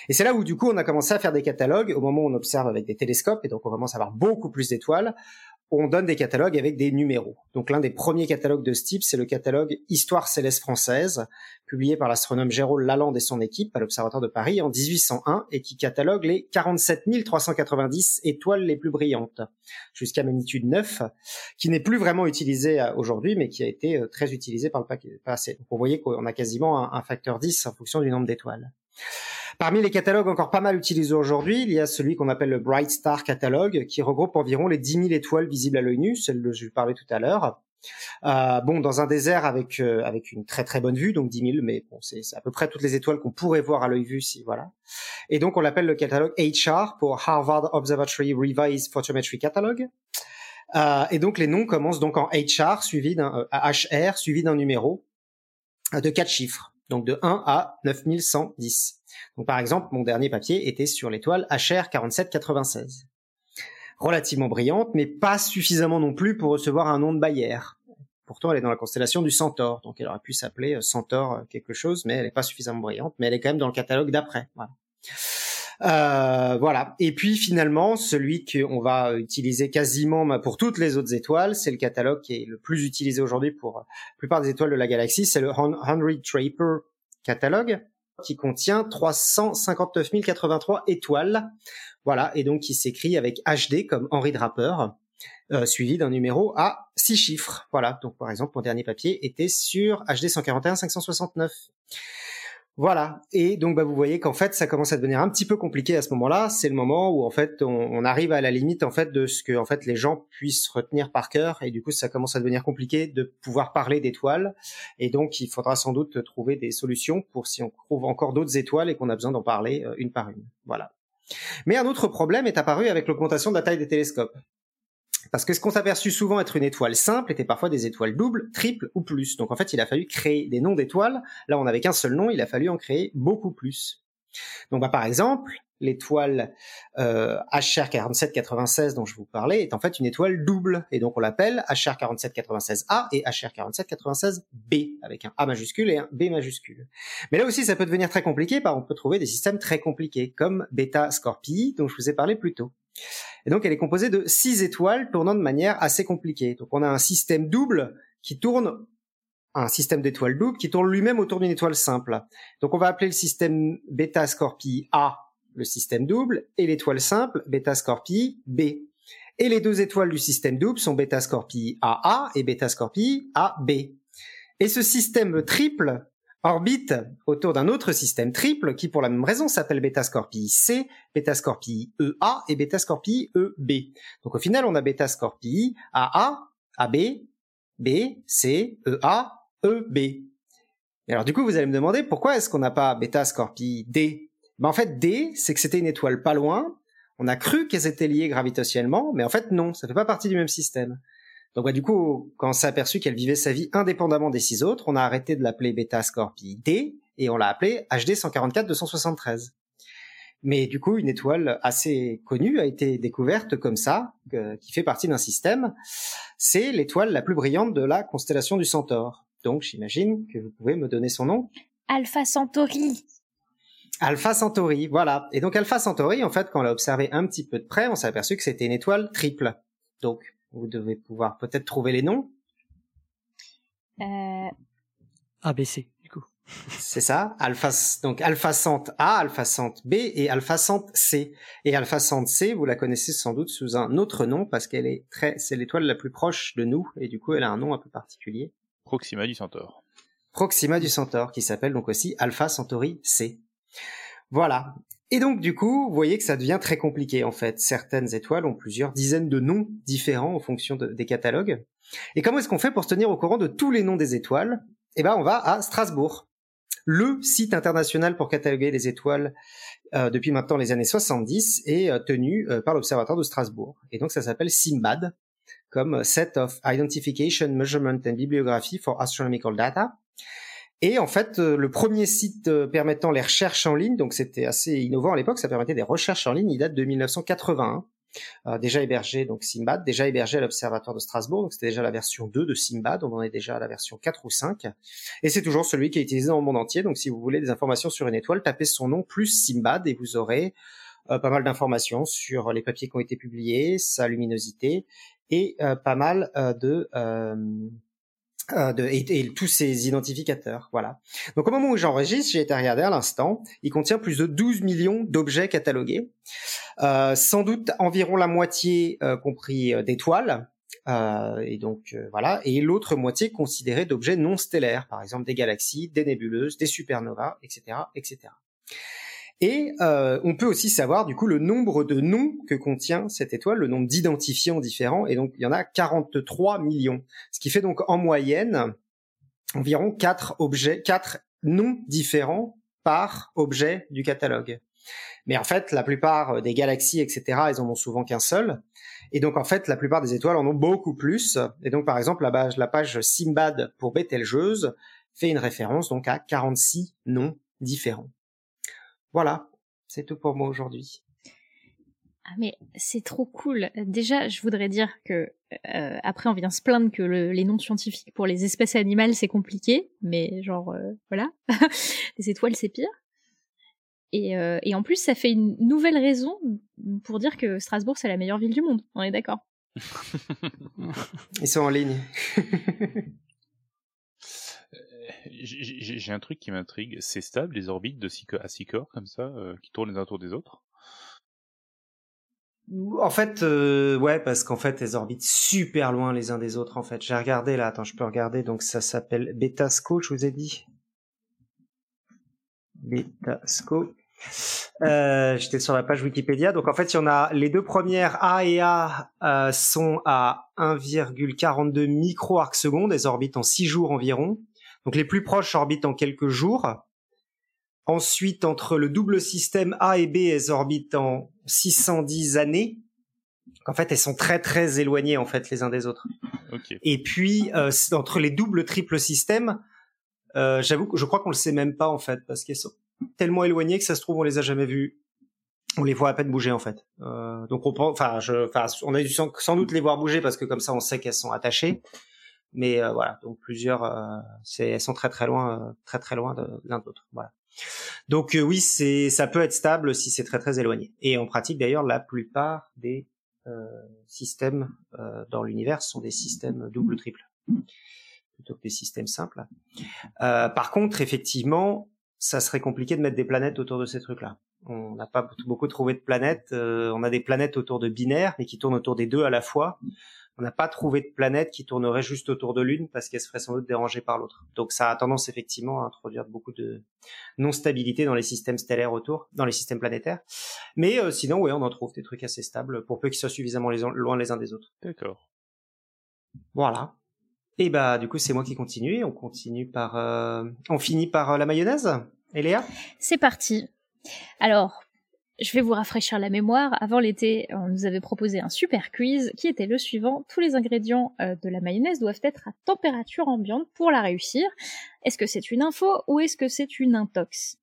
Et c'est là où, du coup, on a commencé à faire des catalogues. Au moment où on observe avec des télescopes, et donc on commence à avoir beaucoup plus d'étoiles, on donne des catalogues avec des numéros. Donc l'un des premiers catalogues de ce type, c'est le catalogue Histoire céleste française, publié par l'astronome Géraud Lalande et son équipe à l'Observatoire de Paris en dix-huit cent un, et qui catalogue les quarante-sept mille trois cent quatre-vingt-dix étoiles les plus brillantes, jusqu'à magnitude neuf, qui n'est plus vraiment utilisée aujourd'hui, mais qui a été très utilisée par le passé. Donc vous voyez qu'on a quasiment un facteur dix en fonction du nombre d'étoiles. Parmi les catalogues encore pas mal utilisés aujourd'hui, il y a celui qu'on appelle le Bright Star Catalogue, qui regroupe environ les dix mille étoiles visibles à l'œil nu, celle dont je vous parlais tout à l'heure. Euh, bon, dans un désert avec euh, avec une très très bonne vue, donc dix mille, mais bon, c'est, c'est à peu près toutes les étoiles qu'on pourrait voir à l'œil vu, si voilà. Et donc on l'appelle le catalogue H R pour Harvard Observatory Revised Photometry Catalogue. Euh, et donc les noms commencent donc en H R suivi d'un euh, H R suivi d'un numéro euh, de quatre chiffres. donc de un à neuf mille cent dix. Donc par exemple, mon dernier papier était sur l'étoile H R quarante-sept quatre-vingt-seize. Relativement brillante, mais pas suffisamment non plus pour recevoir un nom de Bayer. Pourtant, elle est dans la constellation du Centaure, donc elle aurait pu s'appeler Centaure quelque chose, mais elle n'est pas suffisamment brillante, mais elle est quand même dans le catalogue d'après. Voilà. Euh, voilà. Et puis finalement, celui qu'on va utiliser quasiment pour toutes les autres étoiles, c'est le catalogue qui est le plus utilisé aujourd'hui pour la plupart des étoiles de la galaxie, c'est le Henry Draper catalogue, qui contient trois cent cinquante-neuf mille quatre-vingt-trois étoiles. Voilà, et donc qui s'écrit avec H D comme Henry Draper. Euh, suivi d'un numéro à six chiffres. Voilà, donc par exemple, mon dernier papier était sur H D cent quarante et un cinq cent soixante-neuf. Voilà, et donc bah, vous voyez qu'en fait, ça commence à devenir un petit peu compliqué à ce moment-là. C'est le moment où en fait, on, on arrive à la limite en fait de ce que en fait les gens puissent retenir par cœur, et du coup, ça commence à devenir compliqué de pouvoir parler d'étoiles. Et donc, il faudra sans doute trouver des solutions pour si on trouve encore d'autres étoiles et qu'on a besoin d'en parler euh, une par une. Voilà. Mais un autre problème est apparu avec l'augmentation de la taille des télescopes. Parce que ce qu'on s'aperçut souvent être une étoile simple était parfois des étoiles doubles, triples ou plus. Donc en fait, il a fallu créer des noms d'étoiles. Là, on n'avait qu'un seul nom, il a fallu en créer beaucoup plus. Donc bah, par exemple, l'étoile euh, H R quarante-sept quatre-vingt-seize dont je vous parlais est en fait une étoile double. Et donc on l'appelle H R quarante-sept quatre-vingt-seize A et H R quarante-sept quatre-vingt-seize B, avec un A majuscule et un B majuscule. Mais là aussi, ça peut devenir très compliqué, car on peut trouver des systèmes très compliqués, comme Beta Scorpii, dont je vous ai parlé plus tôt. Et donc elle est composée de six étoiles tournant de manière assez compliquée. Donc on a un système double qui tourne, un système d'étoiles doubles qui tourne lui-même autour d'une étoile simple. Donc on va appeler le système Beta Scorpii A le système double, et l'étoile simple Beta Scorpii B. Et les deux étoiles du système double sont Beta Scorpii A A et Beta Scorpii A B. Et ce système triple orbite autour d'un autre système triple qui, pour la même raison, s'appelle Beta Scorpii C, Beta Scorpii E A et Beta Scorpii E B. Donc au final, on a Beta Scorpii A A, A B, B, C, E A, E B. Et alors du coup, vous allez me demander pourquoi est-ce qu'on n'a pas Beta Scorpii D? Ben en fait, D, c'est que c'était une étoile pas loin. On a cru qu'elles étaient liées gravitationnellement, mais en fait non, ça fait pas partie du même système. Donc bah, du coup, quand on s'est aperçu qu'elle vivait sa vie indépendamment des six autres, on a arrêté de l'appeler Beta Scorpii D et on l'a appelée H D cent quarante-quatre deux cent soixante-treize. Mais du coup, une étoile assez connue a été découverte comme ça, euh, qui fait partie d'un système. C'est l'étoile la plus brillante de la constellation du Centaure. Donc j'imagine que vous pouvez me donner son nom. Alpha Centauri. Alpha Centauri, voilà. Et donc Alpha Centauri, en fait, quand on l'a observé un petit peu de près, on s'est aperçu que c'était une étoile triple. Donc vous devez pouvoir peut-être trouver les noms. Euh... A B C, du coup. C'est ça. Alpha, donc Alpha Cent A, Alpha Cent B et Alpha Cent C. Et Alpha Cent C, vous la connaissez sans doute sous un autre nom parce qu'elle est très, c'est l'étoile la plus proche de nous et du coup elle a un nom un peu particulier. Proxima du Centaure. Proxima du Centaure, qui s'appelle donc aussi Alpha Centauri C. Voilà. Et donc, du coup, vous voyez que ça devient très compliqué, en fait. Certaines étoiles ont plusieurs dizaines de noms différents en fonction de, des catalogues. Et comment est-ce qu'on fait pour se tenir au courant de tous les noms des étoiles? Eh ben, on va à Strasbourg, le site international pour cataloguer les étoiles euh, depuis maintenant les années soixante-dix et euh, tenu euh, par l'Observatoire de Strasbourg. Et donc, ça s'appelle SIMBAD, comme Set of Identification, Measurement and Bibliography for Astronomical Data. Et en fait, le premier site permettant les recherches en ligne, donc c'était assez innovant à l'époque, ça permettait des recherches en ligne, il date de dix-neuf cent quatre-vingt-un, euh, déjà hébergé, donc SIMBAD, déjà hébergé à l'Observatoire de Strasbourg, donc c'était déjà la version deux de SIMBAD, on en est déjà à la version quatre ou cinq, et c'est toujours celui qui est utilisé dans le monde entier, donc si vous voulez des informations sur une étoile, tapez son nom plus SIMBAD et vous aurez euh, pas mal d'informations sur les papiers qui ont été publiés, sa luminosité, et euh, pas mal euh, de... Euh, Euh, de, et, et tous ces identificateurs, voilà. Donc au moment où j'enregistre, j'ai été regarder à l'instant, il contient plus de douze millions d'objets catalogués, euh, sans doute environ la moitié euh, compris euh, d'étoiles, euh, et donc euh, voilà, et l'autre moitié considérée d'objets non stellaires, par exemple des galaxies, des nébuleuses, des supernovas, et cetera, et cetera. Et euh, on peut aussi savoir du coup le nombre de noms que contient cette étoile, le nombre d'identifiants différents, et donc il y en a quarante-trois millions, ce qui fait donc en moyenne environ quatre objets, quatre noms différents par objet du catalogue. Mais en fait, la plupart des galaxies, et cetera, elles en ont souvent qu'un seul. Et donc, en fait, la plupart des étoiles en ont beaucoup plus. Et donc, par exemple, la page, la page Simbad pour Bételgeuse fait une référence donc à quarante-six noms différents. Voilà, c'est tout pour moi aujourd'hui. Ah mais c'est trop cool. Déjà, je voudrais dire que euh, après on vient se plaindre que le, les noms scientifiques pour les espèces animales c'est compliqué, mais genre euh, voilà, les étoiles c'est pire. Et, euh, et en plus, ça fait une nouvelle raison pour dire que Strasbourg c'est la meilleure ville du monde. On est d'accord. Ils sont en ligne. J'ai, j'ai un truc qui m'intrigue. C'est stable les orbites de six corps, à six corps comme ça, euh, qui tournent les uns autour des autres? En fait, euh, ouais, parce qu'en fait, elles orbitent super loin les uns des autres. En fait, j'ai regardé là. Attends, je peux regarder. Donc, ça s'appelle Beta Scorpii. Je vous ai dit. Beta Scorpii. Euh, j'étais sur la page Wikipédia. Donc, en fait, il y en a. Les deux premières A et A euh, sont à un virgule quarante-deux micro-arcs secondes. Elles orbitent en six jours environ. Donc les plus proches orbitent en quelques jours. Ensuite, entre le double système A et B, elles orbitent en six cent dix années. Donc, en fait, elles sont très très éloignées en fait les uns des autres. Okay. Et puis euh, entre les doubles triples systèmes, euh, j'avoue que je crois qu'on le sait même pas en fait parce qu'elles sont tellement éloignées que ça se trouve on les a jamais vues. On les voit à peine bouger en fait. Euh, donc on prend, enfin, je, enfin, on a dû sans, sans doute les voir bouger parce que comme ça on sait qu'elles sont attachées. Mais euh, voilà, donc plusieurs, euh, c'est, elles sont très très loin, euh, très très loin de, de l'un de l'autre. Voilà. Donc euh, oui, c'est, ça peut être stable si c'est très très éloigné. Et en pratique d'ailleurs, la plupart des euh, systèmes euh, dans l'univers sont des systèmes double triple, plutôt que des systèmes simples. Euh, par contre, effectivement, ça serait compliqué de mettre des planètes autour de ces trucs-là. On n'a pas beaucoup trouvé de planètes. Euh, on a des planètes autour de binaires, mais qui tournent autour des deux à la fois. On n'a pas trouvé de planète qui tournerait juste autour de l'une parce qu'elle se ferait sans doute déranger par l'autre. Donc ça a tendance effectivement à introduire beaucoup de non-stabilité dans les systèmes stellaires autour, dans les systèmes planétaires. Mais euh, sinon, oui, on en trouve des trucs assez stables pour peu qu'ils soient suffisamment les en- loin les uns des autres. D'accord. Voilà. Et bah du coup, c'est moi qui continue. On continue par, euh... on finit par euh, la mayonnaise. Et Léa ? C'est parti. Alors. Je vais vous rafraîchir la mémoire. Avant l'été, on nous avait proposé un super quiz qui était le suivant. Tous les ingrédients de la mayonnaise doivent être à température ambiante pour la réussir. Est-ce que c'est une info ou est-ce que c'est une intox ?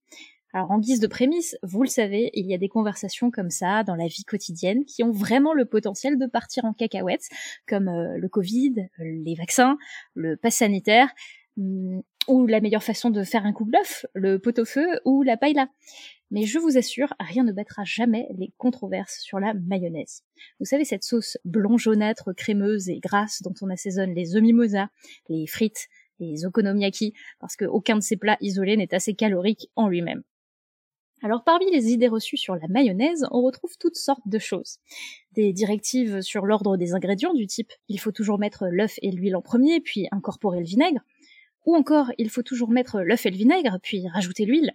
Alors, en guise de prémisse, vous le savez, il y a des conversations comme ça dans la vie quotidienne qui ont vraiment le potentiel de partir en cacahuètes, comme le Covid, les vaccins, le pass sanitaire, ou la meilleure façon de faire un coup de bluff, le pot-au-feu ou la paella. Mais je vous assure, rien ne battra jamais les controverses sur la mayonnaise. Vous savez, cette sauce blond-jaunâtre, crémeuse et grasse dont on assaisonne les œufs mimosa, les frites, les okonomiyaki, parce qu'aucun de ces plats isolés n'est assez calorique en lui-même. Alors parmi les idées reçues sur la mayonnaise, on retrouve toutes sortes de choses. Des directives sur l'ordre des ingrédients du type « il faut toujours mettre l'œuf et l'huile en premier, puis incorporer le vinaigre », ou encore, il faut toujours mettre l'œuf et le vinaigre, puis rajouter l'huile.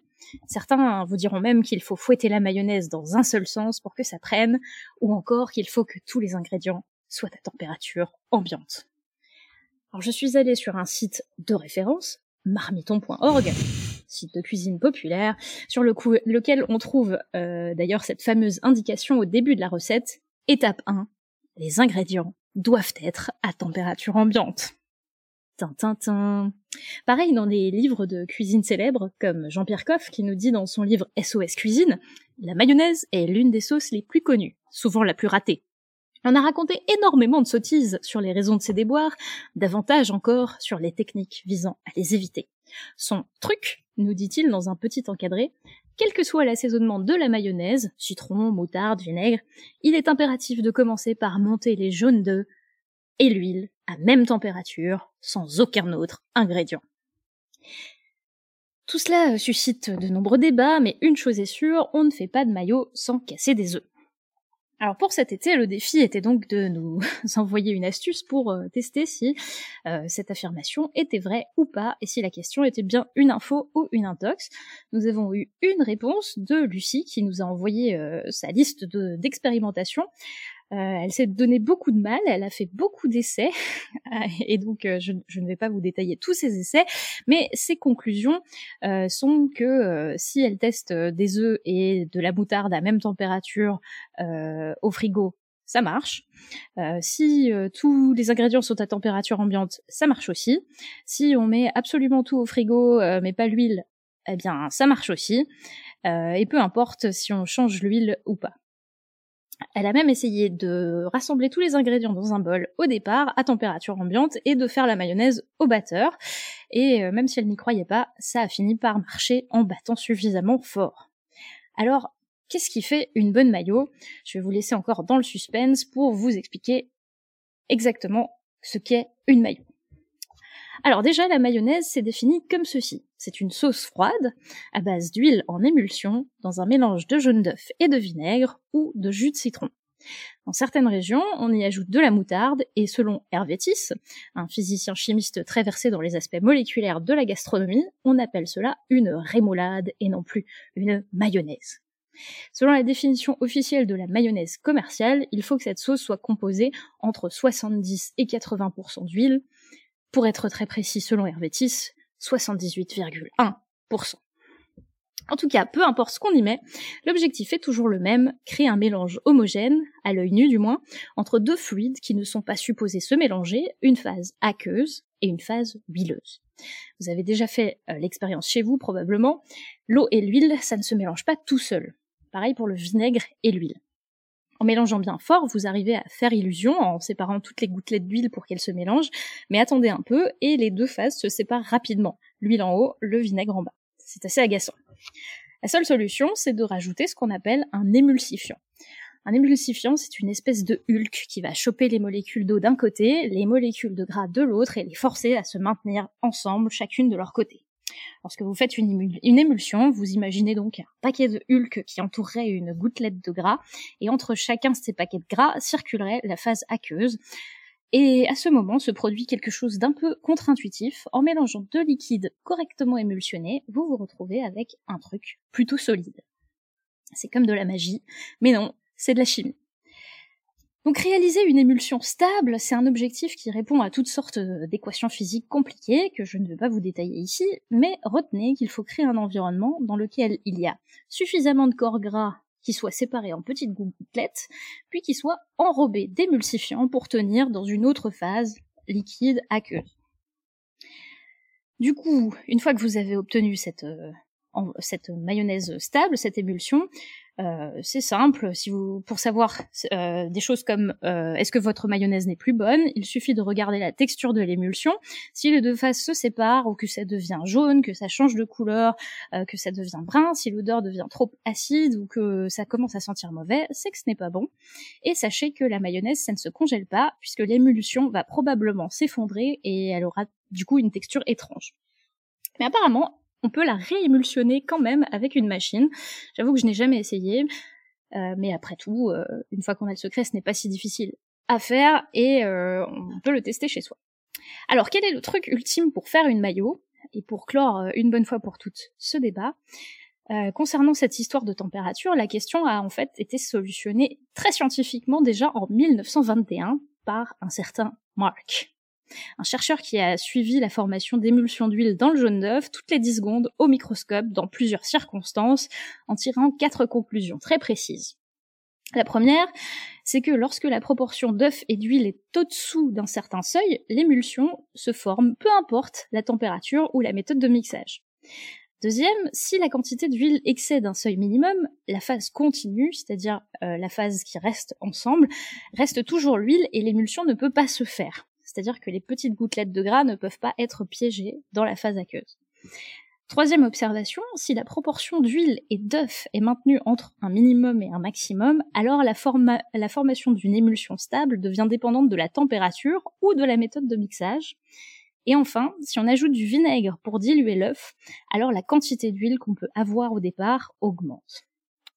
Certains vous diront même qu'il faut fouetter la mayonnaise dans un seul sens pour que ça prenne, ou encore qu'il faut que tous les ingrédients soient à température ambiante. Alors je suis allée sur un site de référence, marmiton point org, site de cuisine populaire, sur le coup, lequel on trouve euh, d'ailleurs cette fameuse indication au début de la recette. Étape un, les ingrédients doivent être à température ambiante. Tintin. Pareil dans des livres de cuisine célèbres, comme Jean-Pierre Coff qui nous dit dans son livre S O S Cuisine, la mayonnaise est l'une des sauces les plus connues, souvent la plus ratée. On a raconté énormément de sottises sur les raisons de ses déboires, davantage encore sur les techniques visant à les éviter. Son truc, nous dit-il dans un petit encadré, quel que soit l'assaisonnement de la mayonnaise, citron, moutarde, vinaigre, il est impératif de commencer par monter les jaunes d'œufs et l'huile, à même température, sans aucun autre ingrédient. Tout cela suscite de nombreux débats, mais une chose est sûre, on ne fait pas de mayo sans casser des œufs. Alors pour cet été, le défi était donc de nous envoyer une astuce pour tester si euh, cette affirmation était vraie ou pas, et si la question était bien une info ou une intox. Nous avons eu une réponse de Lucie qui nous a envoyé euh, sa liste de, d'expérimentations. Euh, elle s'est donné beaucoup de mal, elle a fait beaucoup d'essais, et donc euh, je, je ne vais pas vous détailler tous ces essais, mais ses conclusions euh, sont que euh, si elle teste des œufs et de la moutarde à même température euh, au frigo, ça marche. Euh, si euh, tous les ingrédients sont à température ambiante, ça marche aussi. Si on met absolument tout au frigo, euh, mais pas l'huile, eh bien, ça marche aussi. Euh, et peu importe si on change l'huile ou pas. Elle a même essayé de rassembler tous les ingrédients dans un bol au départ, à température ambiante, et de faire la mayonnaise au batteur. Et euh, même si elle n'y croyait pas, ça a fini par marcher en battant suffisamment fort. Alors, qu'est-ce qui fait une bonne mayo ? Je vais vous laisser encore dans le suspense pour vous expliquer exactement ce qu'est une mayo. Alors déjà, la mayonnaise s'est définie comme ceci. C'est une sauce froide, à base d'huile en émulsion, dans un mélange de jaune d'œuf et de vinaigre, ou de jus de citron. Dans certaines régions, on y ajoute de la moutarde, et selon Hervé This, un physicien chimiste très versé dans les aspects moléculaires de la gastronomie, on appelle cela une rémoulade, et non plus une mayonnaise. Selon la définition officielle de la mayonnaise commerciale, il faut que cette sauce soit composée entre soixante-dix et quatre-vingts pour cent d'huile, pour être très précis, selon Hervé This, soixante-dix-huit virgule un pour cent. En tout cas, peu importe ce qu'on y met, l'objectif est toujours le même, créer un mélange homogène, à l'œil nu du moins, entre deux fluides qui ne sont pas supposés se mélanger, une phase aqueuse et une phase huileuse. Vous avez déjà fait euh, l'expérience chez vous probablement, l'eau et l'huile, ça ne se mélange pas tout seul. Pareil pour le vinaigre et l'huile. En mélangeant bien fort, vous arrivez à faire illusion en séparant toutes les gouttelettes d'huile pour qu'elles se mélangent, mais attendez un peu et les deux phases se séparent rapidement, l'huile en haut, le vinaigre en bas. C'est assez agaçant. La seule solution, c'est de rajouter ce qu'on appelle un émulsifiant. Un émulsifiant, c'est une espèce de hulk qui va choper les molécules d'eau d'un côté, les molécules de gras de l'autre et les forcer à se maintenir ensemble, chacune de leur côté. Lorsque vous faites une, émul- une émulsion, vous imaginez donc un paquet de hulk qui entourerait une gouttelette de gras, et entre chacun de ces paquets de gras circulerait la phase aqueuse. Et à ce moment se produit quelque chose d'un peu contre-intuitif, en mélangeant deux liquides correctement émulsionnés, vous vous retrouvez avec un truc plutôt solide. C'est comme de la magie, mais non, c'est de la chimie. Donc réaliser une émulsion stable, c'est un objectif qui répond à toutes sortes d'équations physiques compliquées que je ne vais pas vous détailler ici, mais retenez qu'il faut créer un environnement dans lequel il y a suffisamment de corps gras qui soient séparés en petites gouttelettes, puis qui soient enrobés d'émulsifiants pour tenir dans une autre phase liquide aqueuse. Du coup, une fois que vous avez obtenu cette, euh, en, cette mayonnaise stable, cette émulsion, Euh, c'est simple, si vous, pour savoir euh, des choses comme euh, est-ce que votre mayonnaise n'est plus bonne, il suffit de regarder la texture de l'émulsion. Si les deux faces se séparent, ou que ça devient jaune, que ça change de couleur, euh, que ça devient brun, si l'odeur devient trop acide ou que ça commence à sentir mauvais, c'est que ce n'est pas bon. Et sachez que la mayonnaise, ça ne se congèle pas, puisque l'émulsion va probablement s'effondrer et elle aura du coup une texture étrange. Mais apparemment, on peut la réémulsionner quand même avec une machine. J'avoue que je n'ai jamais essayé, euh, mais après tout, euh, une fois qu'on a le secret, ce n'est pas si difficile à faire et euh, on peut le tester chez soi. Alors, quel est le truc ultime pour faire une mayo ? Et pour clore euh, une bonne fois pour toutes ce débat, euh, concernant cette histoire de température, la question a en fait été solutionnée très scientifiquement déjà en mille neuf cent vingt et un par un certain Mark. Un chercheur qui a suivi la formation d'émulsions d'huile dans le jaune d'œuf toutes les dix secondes au microscope dans plusieurs circonstances, en tirant quatre conclusions très précises. La première, c'est que lorsque la proportion d'œuf et d'huile est au-dessous d'un certain seuil, l'émulsion se forme peu importe la température ou la méthode de mixage. Deuxième, si la quantité d'huile excède un seuil minimum, la phase continue, c'est-à-dire euh, la phase qui reste ensemble, reste toujours l'huile et l'émulsion ne peut pas se faire. C'est-à-dire que les petites gouttelettes de gras ne peuvent pas être piégées dans la phase aqueuse. Troisième observation, si la proportion d'huile et d'œuf est maintenue entre un minimum et un maximum, alors la, forma- la formation d'une émulsion stable devient dépendante de la température ou de la méthode de mixage. Et enfin, si on ajoute du vinaigre pour diluer l'œuf, alors la quantité d'huile qu'on peut avoir au départ augmente.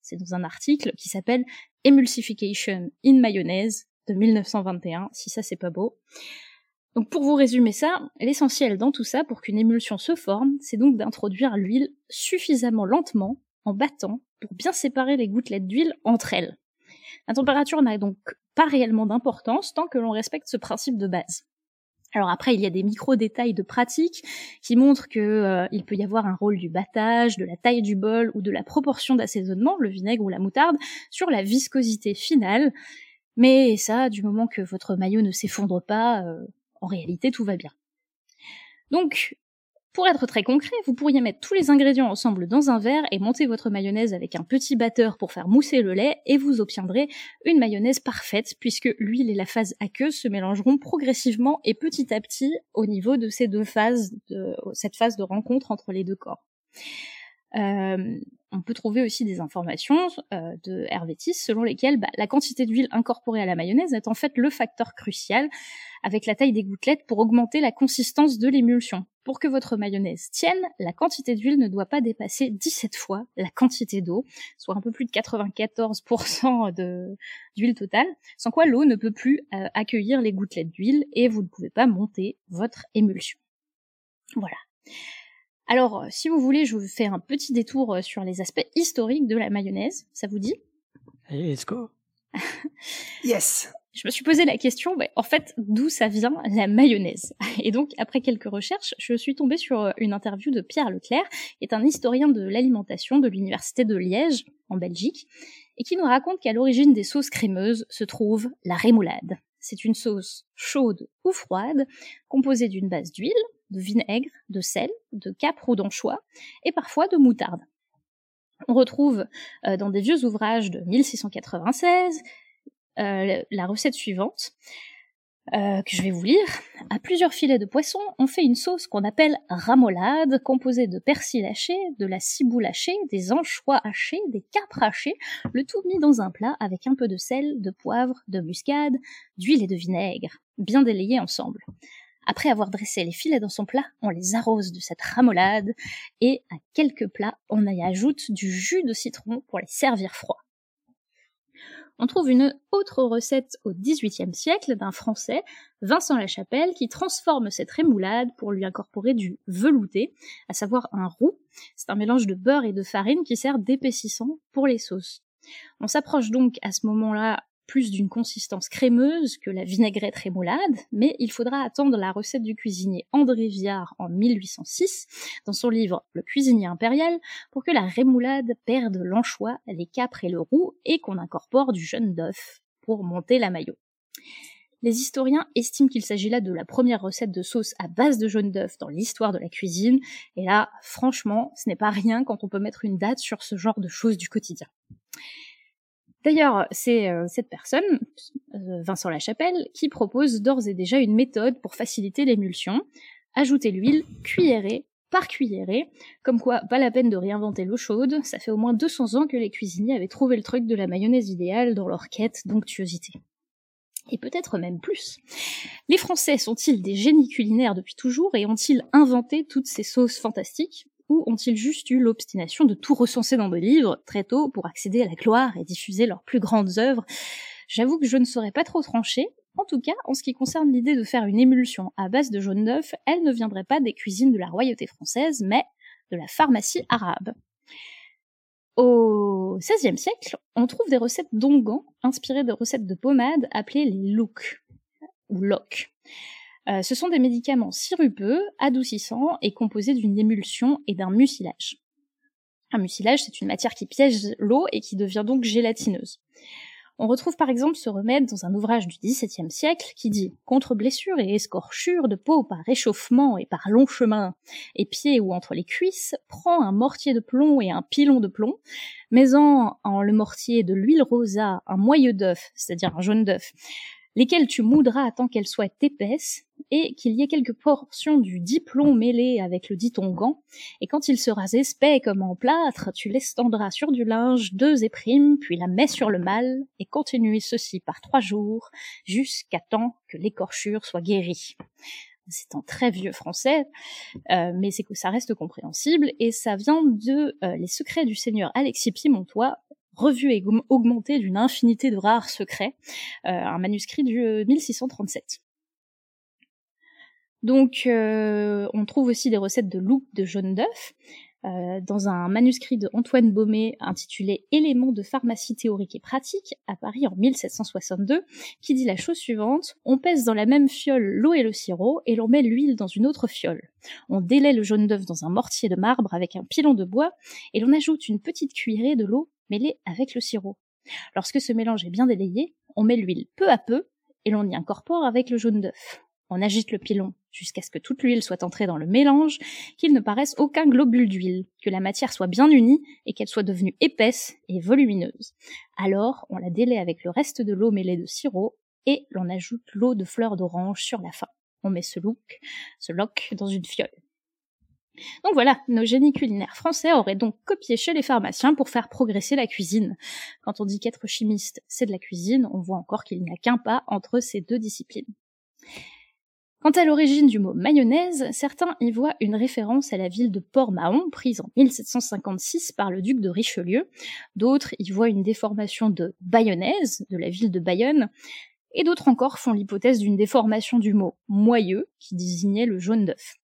C'est dans un article qui s'appelle « Emulsification in mayonnaise » de mille neuf cent vingt et un, si ça c'est pas beau. Donc pour vous résumer ça, l'essentiel dans tout ça pour qu'une émulsion se forme, c'est donc d'introduire l'huile suffisamment lentement, en battant, pour bien séparer les gouttelettes d'huile entre elles. La température n'a donc pas réellement d'importance tant que l'on respecte ce principe de base. Alors après, il y a des micro-détails de pratique qui montrent que euh, il peut y avoir un rôle du battage, de la taille du bol ou de la proportion d'assaisonnement, le vinaigre ou la moutarde, sur la viscosité finale. Mais ça, du moment que votre maillot ne s'effondre pas, euh, en réalité, tout va bien. Donc, pour être très concret, vous pourriez mettre tous les ingrédients ensemble dans un verre et monter votre mayonnaise avec un petit batteur pour faire mousser le lait, et vous obtiendrez une mayonnaise parfaite, puisque l'huile et la phase aqueuse se mélangeront progressivement et petit à petit au niveau de ces deux phases, de, cette phase de rencontre entre les deux corps. Euh, on peut trouver aussi des informations euh, de Hervé This selon lesquelles bah, la quantité d'huile incorporée à la mayonnaise est en fait le facteur crucial avec la taille des gouttelettes pour augmenter la consistance de l'émulsion. Pour que votre mayonnaise tienne, la quantité d'huile ne doit pas dépasser dix-sept fois la quantité d'eau, soit un peu plus de quatre-vingt-quatorze pour cent de, d'huile totale, sans quoi l'eau ne peut plus euh, accueillir les gouttelettes d'huile et vous ne pouvez pas monter votre émulsion. Voilà. Alors, si vous voulez, je vous fais un petit détour sur les aspects historiques de la mayonnaise, ça vous dit ? Allez, let's go. Yes. Je me suis posé la question, bah, en fait, d'où ça vient la mayonnaise ? Et donc, après quelques recherches, je suis tombée sur une interview de Pierre Leclerc, qui est un historien de l'alimentation de l'université de Liège, en Belgique, et qui nous raconte qu'à l'origine des sauces crémeuses se trouve la rémoulade. C'est une sauce chaude ou froide, composée d'une base d'huile, de vinaigre, de sel, de capre ou d'anchois, et parfois de moutarde. On retrouve euh, dans des vieux ouvrages de mille six cent quatre-vingt-seize euh, la recette suivante, euh, que je vais vous lire. À plusieurs filets de poisson, on fait une sauce qu'on appelle ramolade, composée de persil haché, de la ciboule hachée, des anchois hachés, des capres hachés, le tout mis dans un plat avec un peu de sel, de poivre, de muscade, d'huile et de vinaigre, bien délayés ensemble. Après avoir dressé les filets dans son plat, on les arrose de cette ramolade et à quelques plats, on y ajoute du jus de citron pour les servir froid. On trouve une autre recette au dix-huitième siècle d'un Français, Vincent Lachapelle, qui transforme cette rémoulade pour lui incorporer du velouté, à savoir un roux. C'est un mélange de beurre et de farine qui sert d'épaississant pour les sauces. On s'approche donc à ce moment-là plus d'une consistance crémeuse que la vinaigrette rémoulade, mais il faudra attendre la recette du cuisinier André Viard en mille huit cent six, dans son livre « Le cuisinier impérial », pour que la rémoulade perde l'anchois, les capres et le roux, et qu'on incorpore du jaune d'œuf pour monter la mayo. Les historiens estiment qu'il s'agit là de la première recette de sauce à base de jaune d'œuf dans l'histoire de la cuisine, et là, franchement, ce n'est pas rien quand on peut mettre une date sur ce genre de choses du quotidien. D'ailleurs, c'est euh, cette personne, euh, Vincent Lachapelle, qui propose d'ores et déjà une méthode pour faciliter l'émulsion. Ajouter l'huile, cuillerée par cuillerée, comme quoi pas la peine de réinventer l'eau chaude, ça fait au moins deux cents ans que les cuisiniers avaient trouvé le truc de la mayonnaise idéale dans leur quête d'onctuosité. Et peut-être même plus. Les Français sont-ils des génies culinaires depuis toujours et ont-ils inventé toutes ces sauces fantastiques ? Ou ont-ils juste eu l'obstination de tout recenser dans des livres, très tôt, pour accéder à la gloire et diffuser leurs plus grandes œuvres ? J'avoue que je ne saurais pas trop trancher. En tout cas, en ce qui concerne l'idée de faire une émulsion à base de jaune d'œuf, elle ne viendrait pas des cuisines de la royauté française, mais de la pharmacie arabe. Au seizième siècle, on trouve des recettes d'onguents, inspirées de recettes de pommades, appelées les louks, ou loques. Euh, ce sont des médicaments sirupeux, adoucissants et composés d'une émulsion et d'un mucilage. Un mucilage, c'est une matière qui piège l'eau et qui devient donc gélatineuse. On retrouve par exemple ce remède dans un ouvrage du dix-septième siècle qui dit « Contre blessures et escorchures de peau par réchauffement et par long chemin, et pieds ou entre les cuisses, prends un mortier de plomb et un pilon de plomb, mets en, en le mortier de l'huile rosa, un moyeu d'œuf, c'est-à-dire un jaune d'œuf, lesquelles tu moudras tant qu'elles soient épaisses, et qu'il y ait quelques portions du dit plomb mêlé avec le dit onguent, et quand il sera épais comme en plâtre, tu l'estendras sur du linge, deux éprimes, puis la mets sur le mal, et continue ceci par trois jours, jusqu'à temps que l'écorchure soit guérie. » C'est un très vieux français, euh, mais c'est que ça reste compréhensible, et ça vient de euh, « Les secrets du seigneur Alexis Pimontois », revue et augmentée d'une infinité de rares secrets, euh, un manuscrit du mille six cent trente-sept. Donc, euh, on trouve aussi des recettes de loup de jaune d'œuf, euh, dans un manuscrit de Antoine Baumet intitulé « Éléments de pharmacie théorique et pratique » à Paris en mille sept cent soixante-deux, qui dit la chose suivante « On pèse dans la même fiole l'eau et le sirop, et l'on met l'huile dans une autre fiole. On délaie le jaune d'œuf dans un mortier de marbre avec un pilon de bois, et l'on ajoute une petite cuillerée de l'eau mêlée avec le sirop. Lorsque ce mélange est bien délayé, on met l'huile peu à peu et l'on y incorpore avec le jaune d'œuf. On agite le pilon jusqu'à ce que toute l'huile soit entrée dans le mélange, qu'il ne paraisse aucun globule d'huile, que la matière soit bien unie et qu'elle soit devenue épaisse et volumineuse. Alors, on la délaie avec le reste de l'eau mêlée de sirop et l'on ajoute l'eau de fleur d'orange sur la fin. On met ce look, ce loc dans une fiole. Donc voilà, nos génies culinaires français auraient donc copié chez les pharmaciens pour faire progresser la cuisine. Quand on dit qu'être chimiste, c'est de la cuisine, on voit encore qu'il n'y a qu'un pas entre ces deux disciplines. Quant à l'origine du mot mayonnaise, certains y voient une référence à la ville de Port-Mahon, prise en mille sept cent cinquante-six par le duc de Richelieu. D'autres y voient une déformation de bayonnaise, de la ville de Bayonne. Et d'autres encore font l'hypothèse d'une déformation du mot moyeux, qui désignait le jaune d'œuf.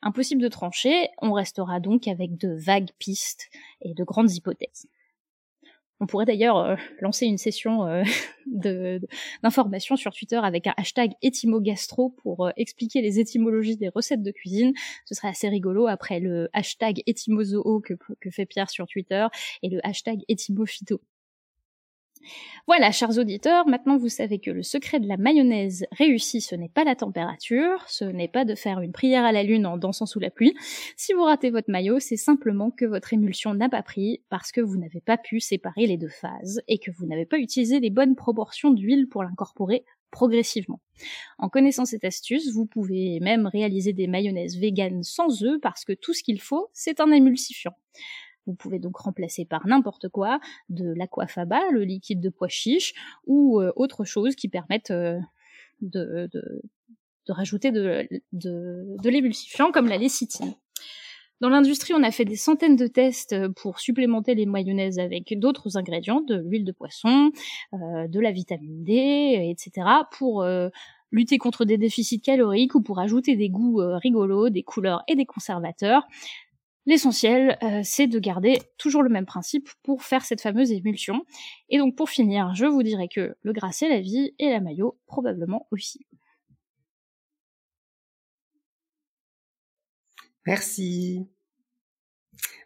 Impossible de trancher, on restera donc avec de vagues pistes et de grandes hypothèses. On pourrait d'ailleurs euh, lancer une session euh, de, de, d'information sur Twitter avec un hashtag étymogastro pour euh, expliquer les étymologies des recettes de cuisine. Ce serait assez rigolo après le hashtag étymozoo que, que fait Pierre sur Twitter et le hashtag étymophyto. Voilà, chers auditeurs, maintenant vous savez que le secret de la mayonnaise réussie, ce n'est pas la température, ce n'est pas de faire une prière à la lune en dansant sous la pluie. Si vous ratez votre maillot, c'est simplement que votre émulsion n'a pas pris parce que vous n'avez pas pu séparer les deux phases et que vous n'avez pas utilisé les bonnes proportions d'huile pour l'incorporer progressivement. En connaissant cette astuce, vous pouvez même réaliser des mayonnaises véganes sans œufs parce que tout ce qu'il faut, c'est un émulsifiant. Vous pouvez donc remplacer par n'importe quoi, de l'aquafaba, le liquide de pois chiche, ou euh, autre chose qui permette euh, de, de, de rajouter de, de, de l'émulsifiant comme la lécithine. Dans l'industrie, on a fait des centaines de tests pour supplémenter les mayonnaises avec d'autres ingrédients, de l'huile de poisson, euh, de la vitamine D, et cetera, pour euh, lutter contre des déficits caloriques ou pour ajouter des goûts euh, rigolos, des couleurs et des conservateurs. L'essentiel, euh, c'est de garder toujours le même principe pour faire cette fameuse émulsion. Et donc pour finir, je vous dirais que le gras c'est la vie et la mayo probablement aussi. Merci.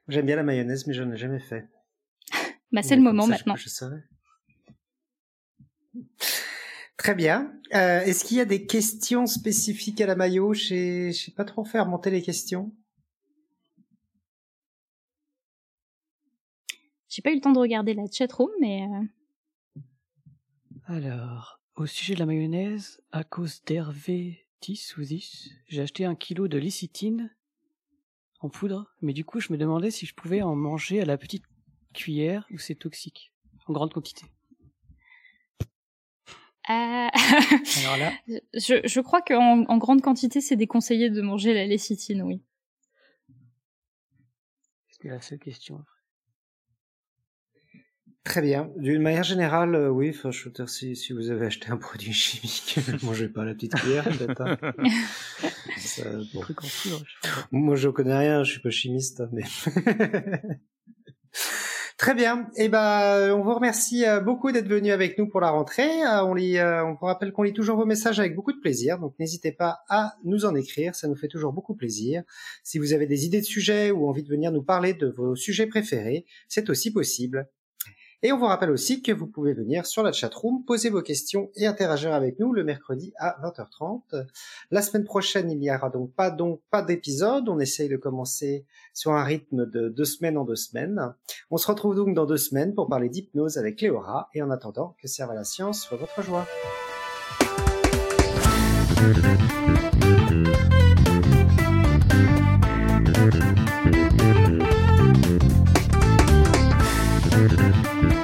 J'aime bien la mayonnaise, mais je n'en ai jamais fait. Bah c'est mais le moment ça, maintenant. Je, je Très bien. Euh, est-ce qu'il y a des questions spécifiques à la mayo ? Je ne sais pas trop faire monter les questions. J'ai pas eu le temps de regarder la chatroom, mais... Euh... Alors, au sujet de la mayonnaise, à cause d'Hervé This ou This, j'ai acheté un kilo de lécithine en poudre, mais du coup, je me demandais si je pouvais en manger à la petite cuillère ou c'est toxique, en grande quantité. Euh... Alors là... Je, je crois qu'en en grande quantité, c'est déconseillé de manger la lécithine, oui. C'était la seule question. Très bien. D'une manière générale, euh, oui, shooter, si, si vous avez acheté un produit chimique, ne mangez pas la petite cuillère, peut-être. Hein. Ça, bon. Moi, je connais rien, je suis pas chimiste, mais... Très bien. Eh ben, on vous remercie beaucoup d'être venus avec nous pour la rentrée. On lit, on vous rappelle qu'on lit toujours vos messages avec beaucoup de plaisir. Donc, n'hésitez pas à nous en écrire. Ça nous fait toujours beaucoup plaisir. Si vous avez des idées de sujets ou envie de venir nous parler de vos sujets préférés, c'est aussi possible. Et on vous rappelle aussi que vous pouvez venir sur la chatroom, poser vos questions et interagir avec nous le mercredi à vingt heures trente. La semaine prochaine, il n'y aura donc pas, donc pas d'épisode. On essaye de commencer sur un rythme de deux semaines en deux semaines. On se retrouve donc dans deux semaines pour parler d'hypnose avec Léora. Et en attendant, que serve à la science soit votre joie. We'll be right back.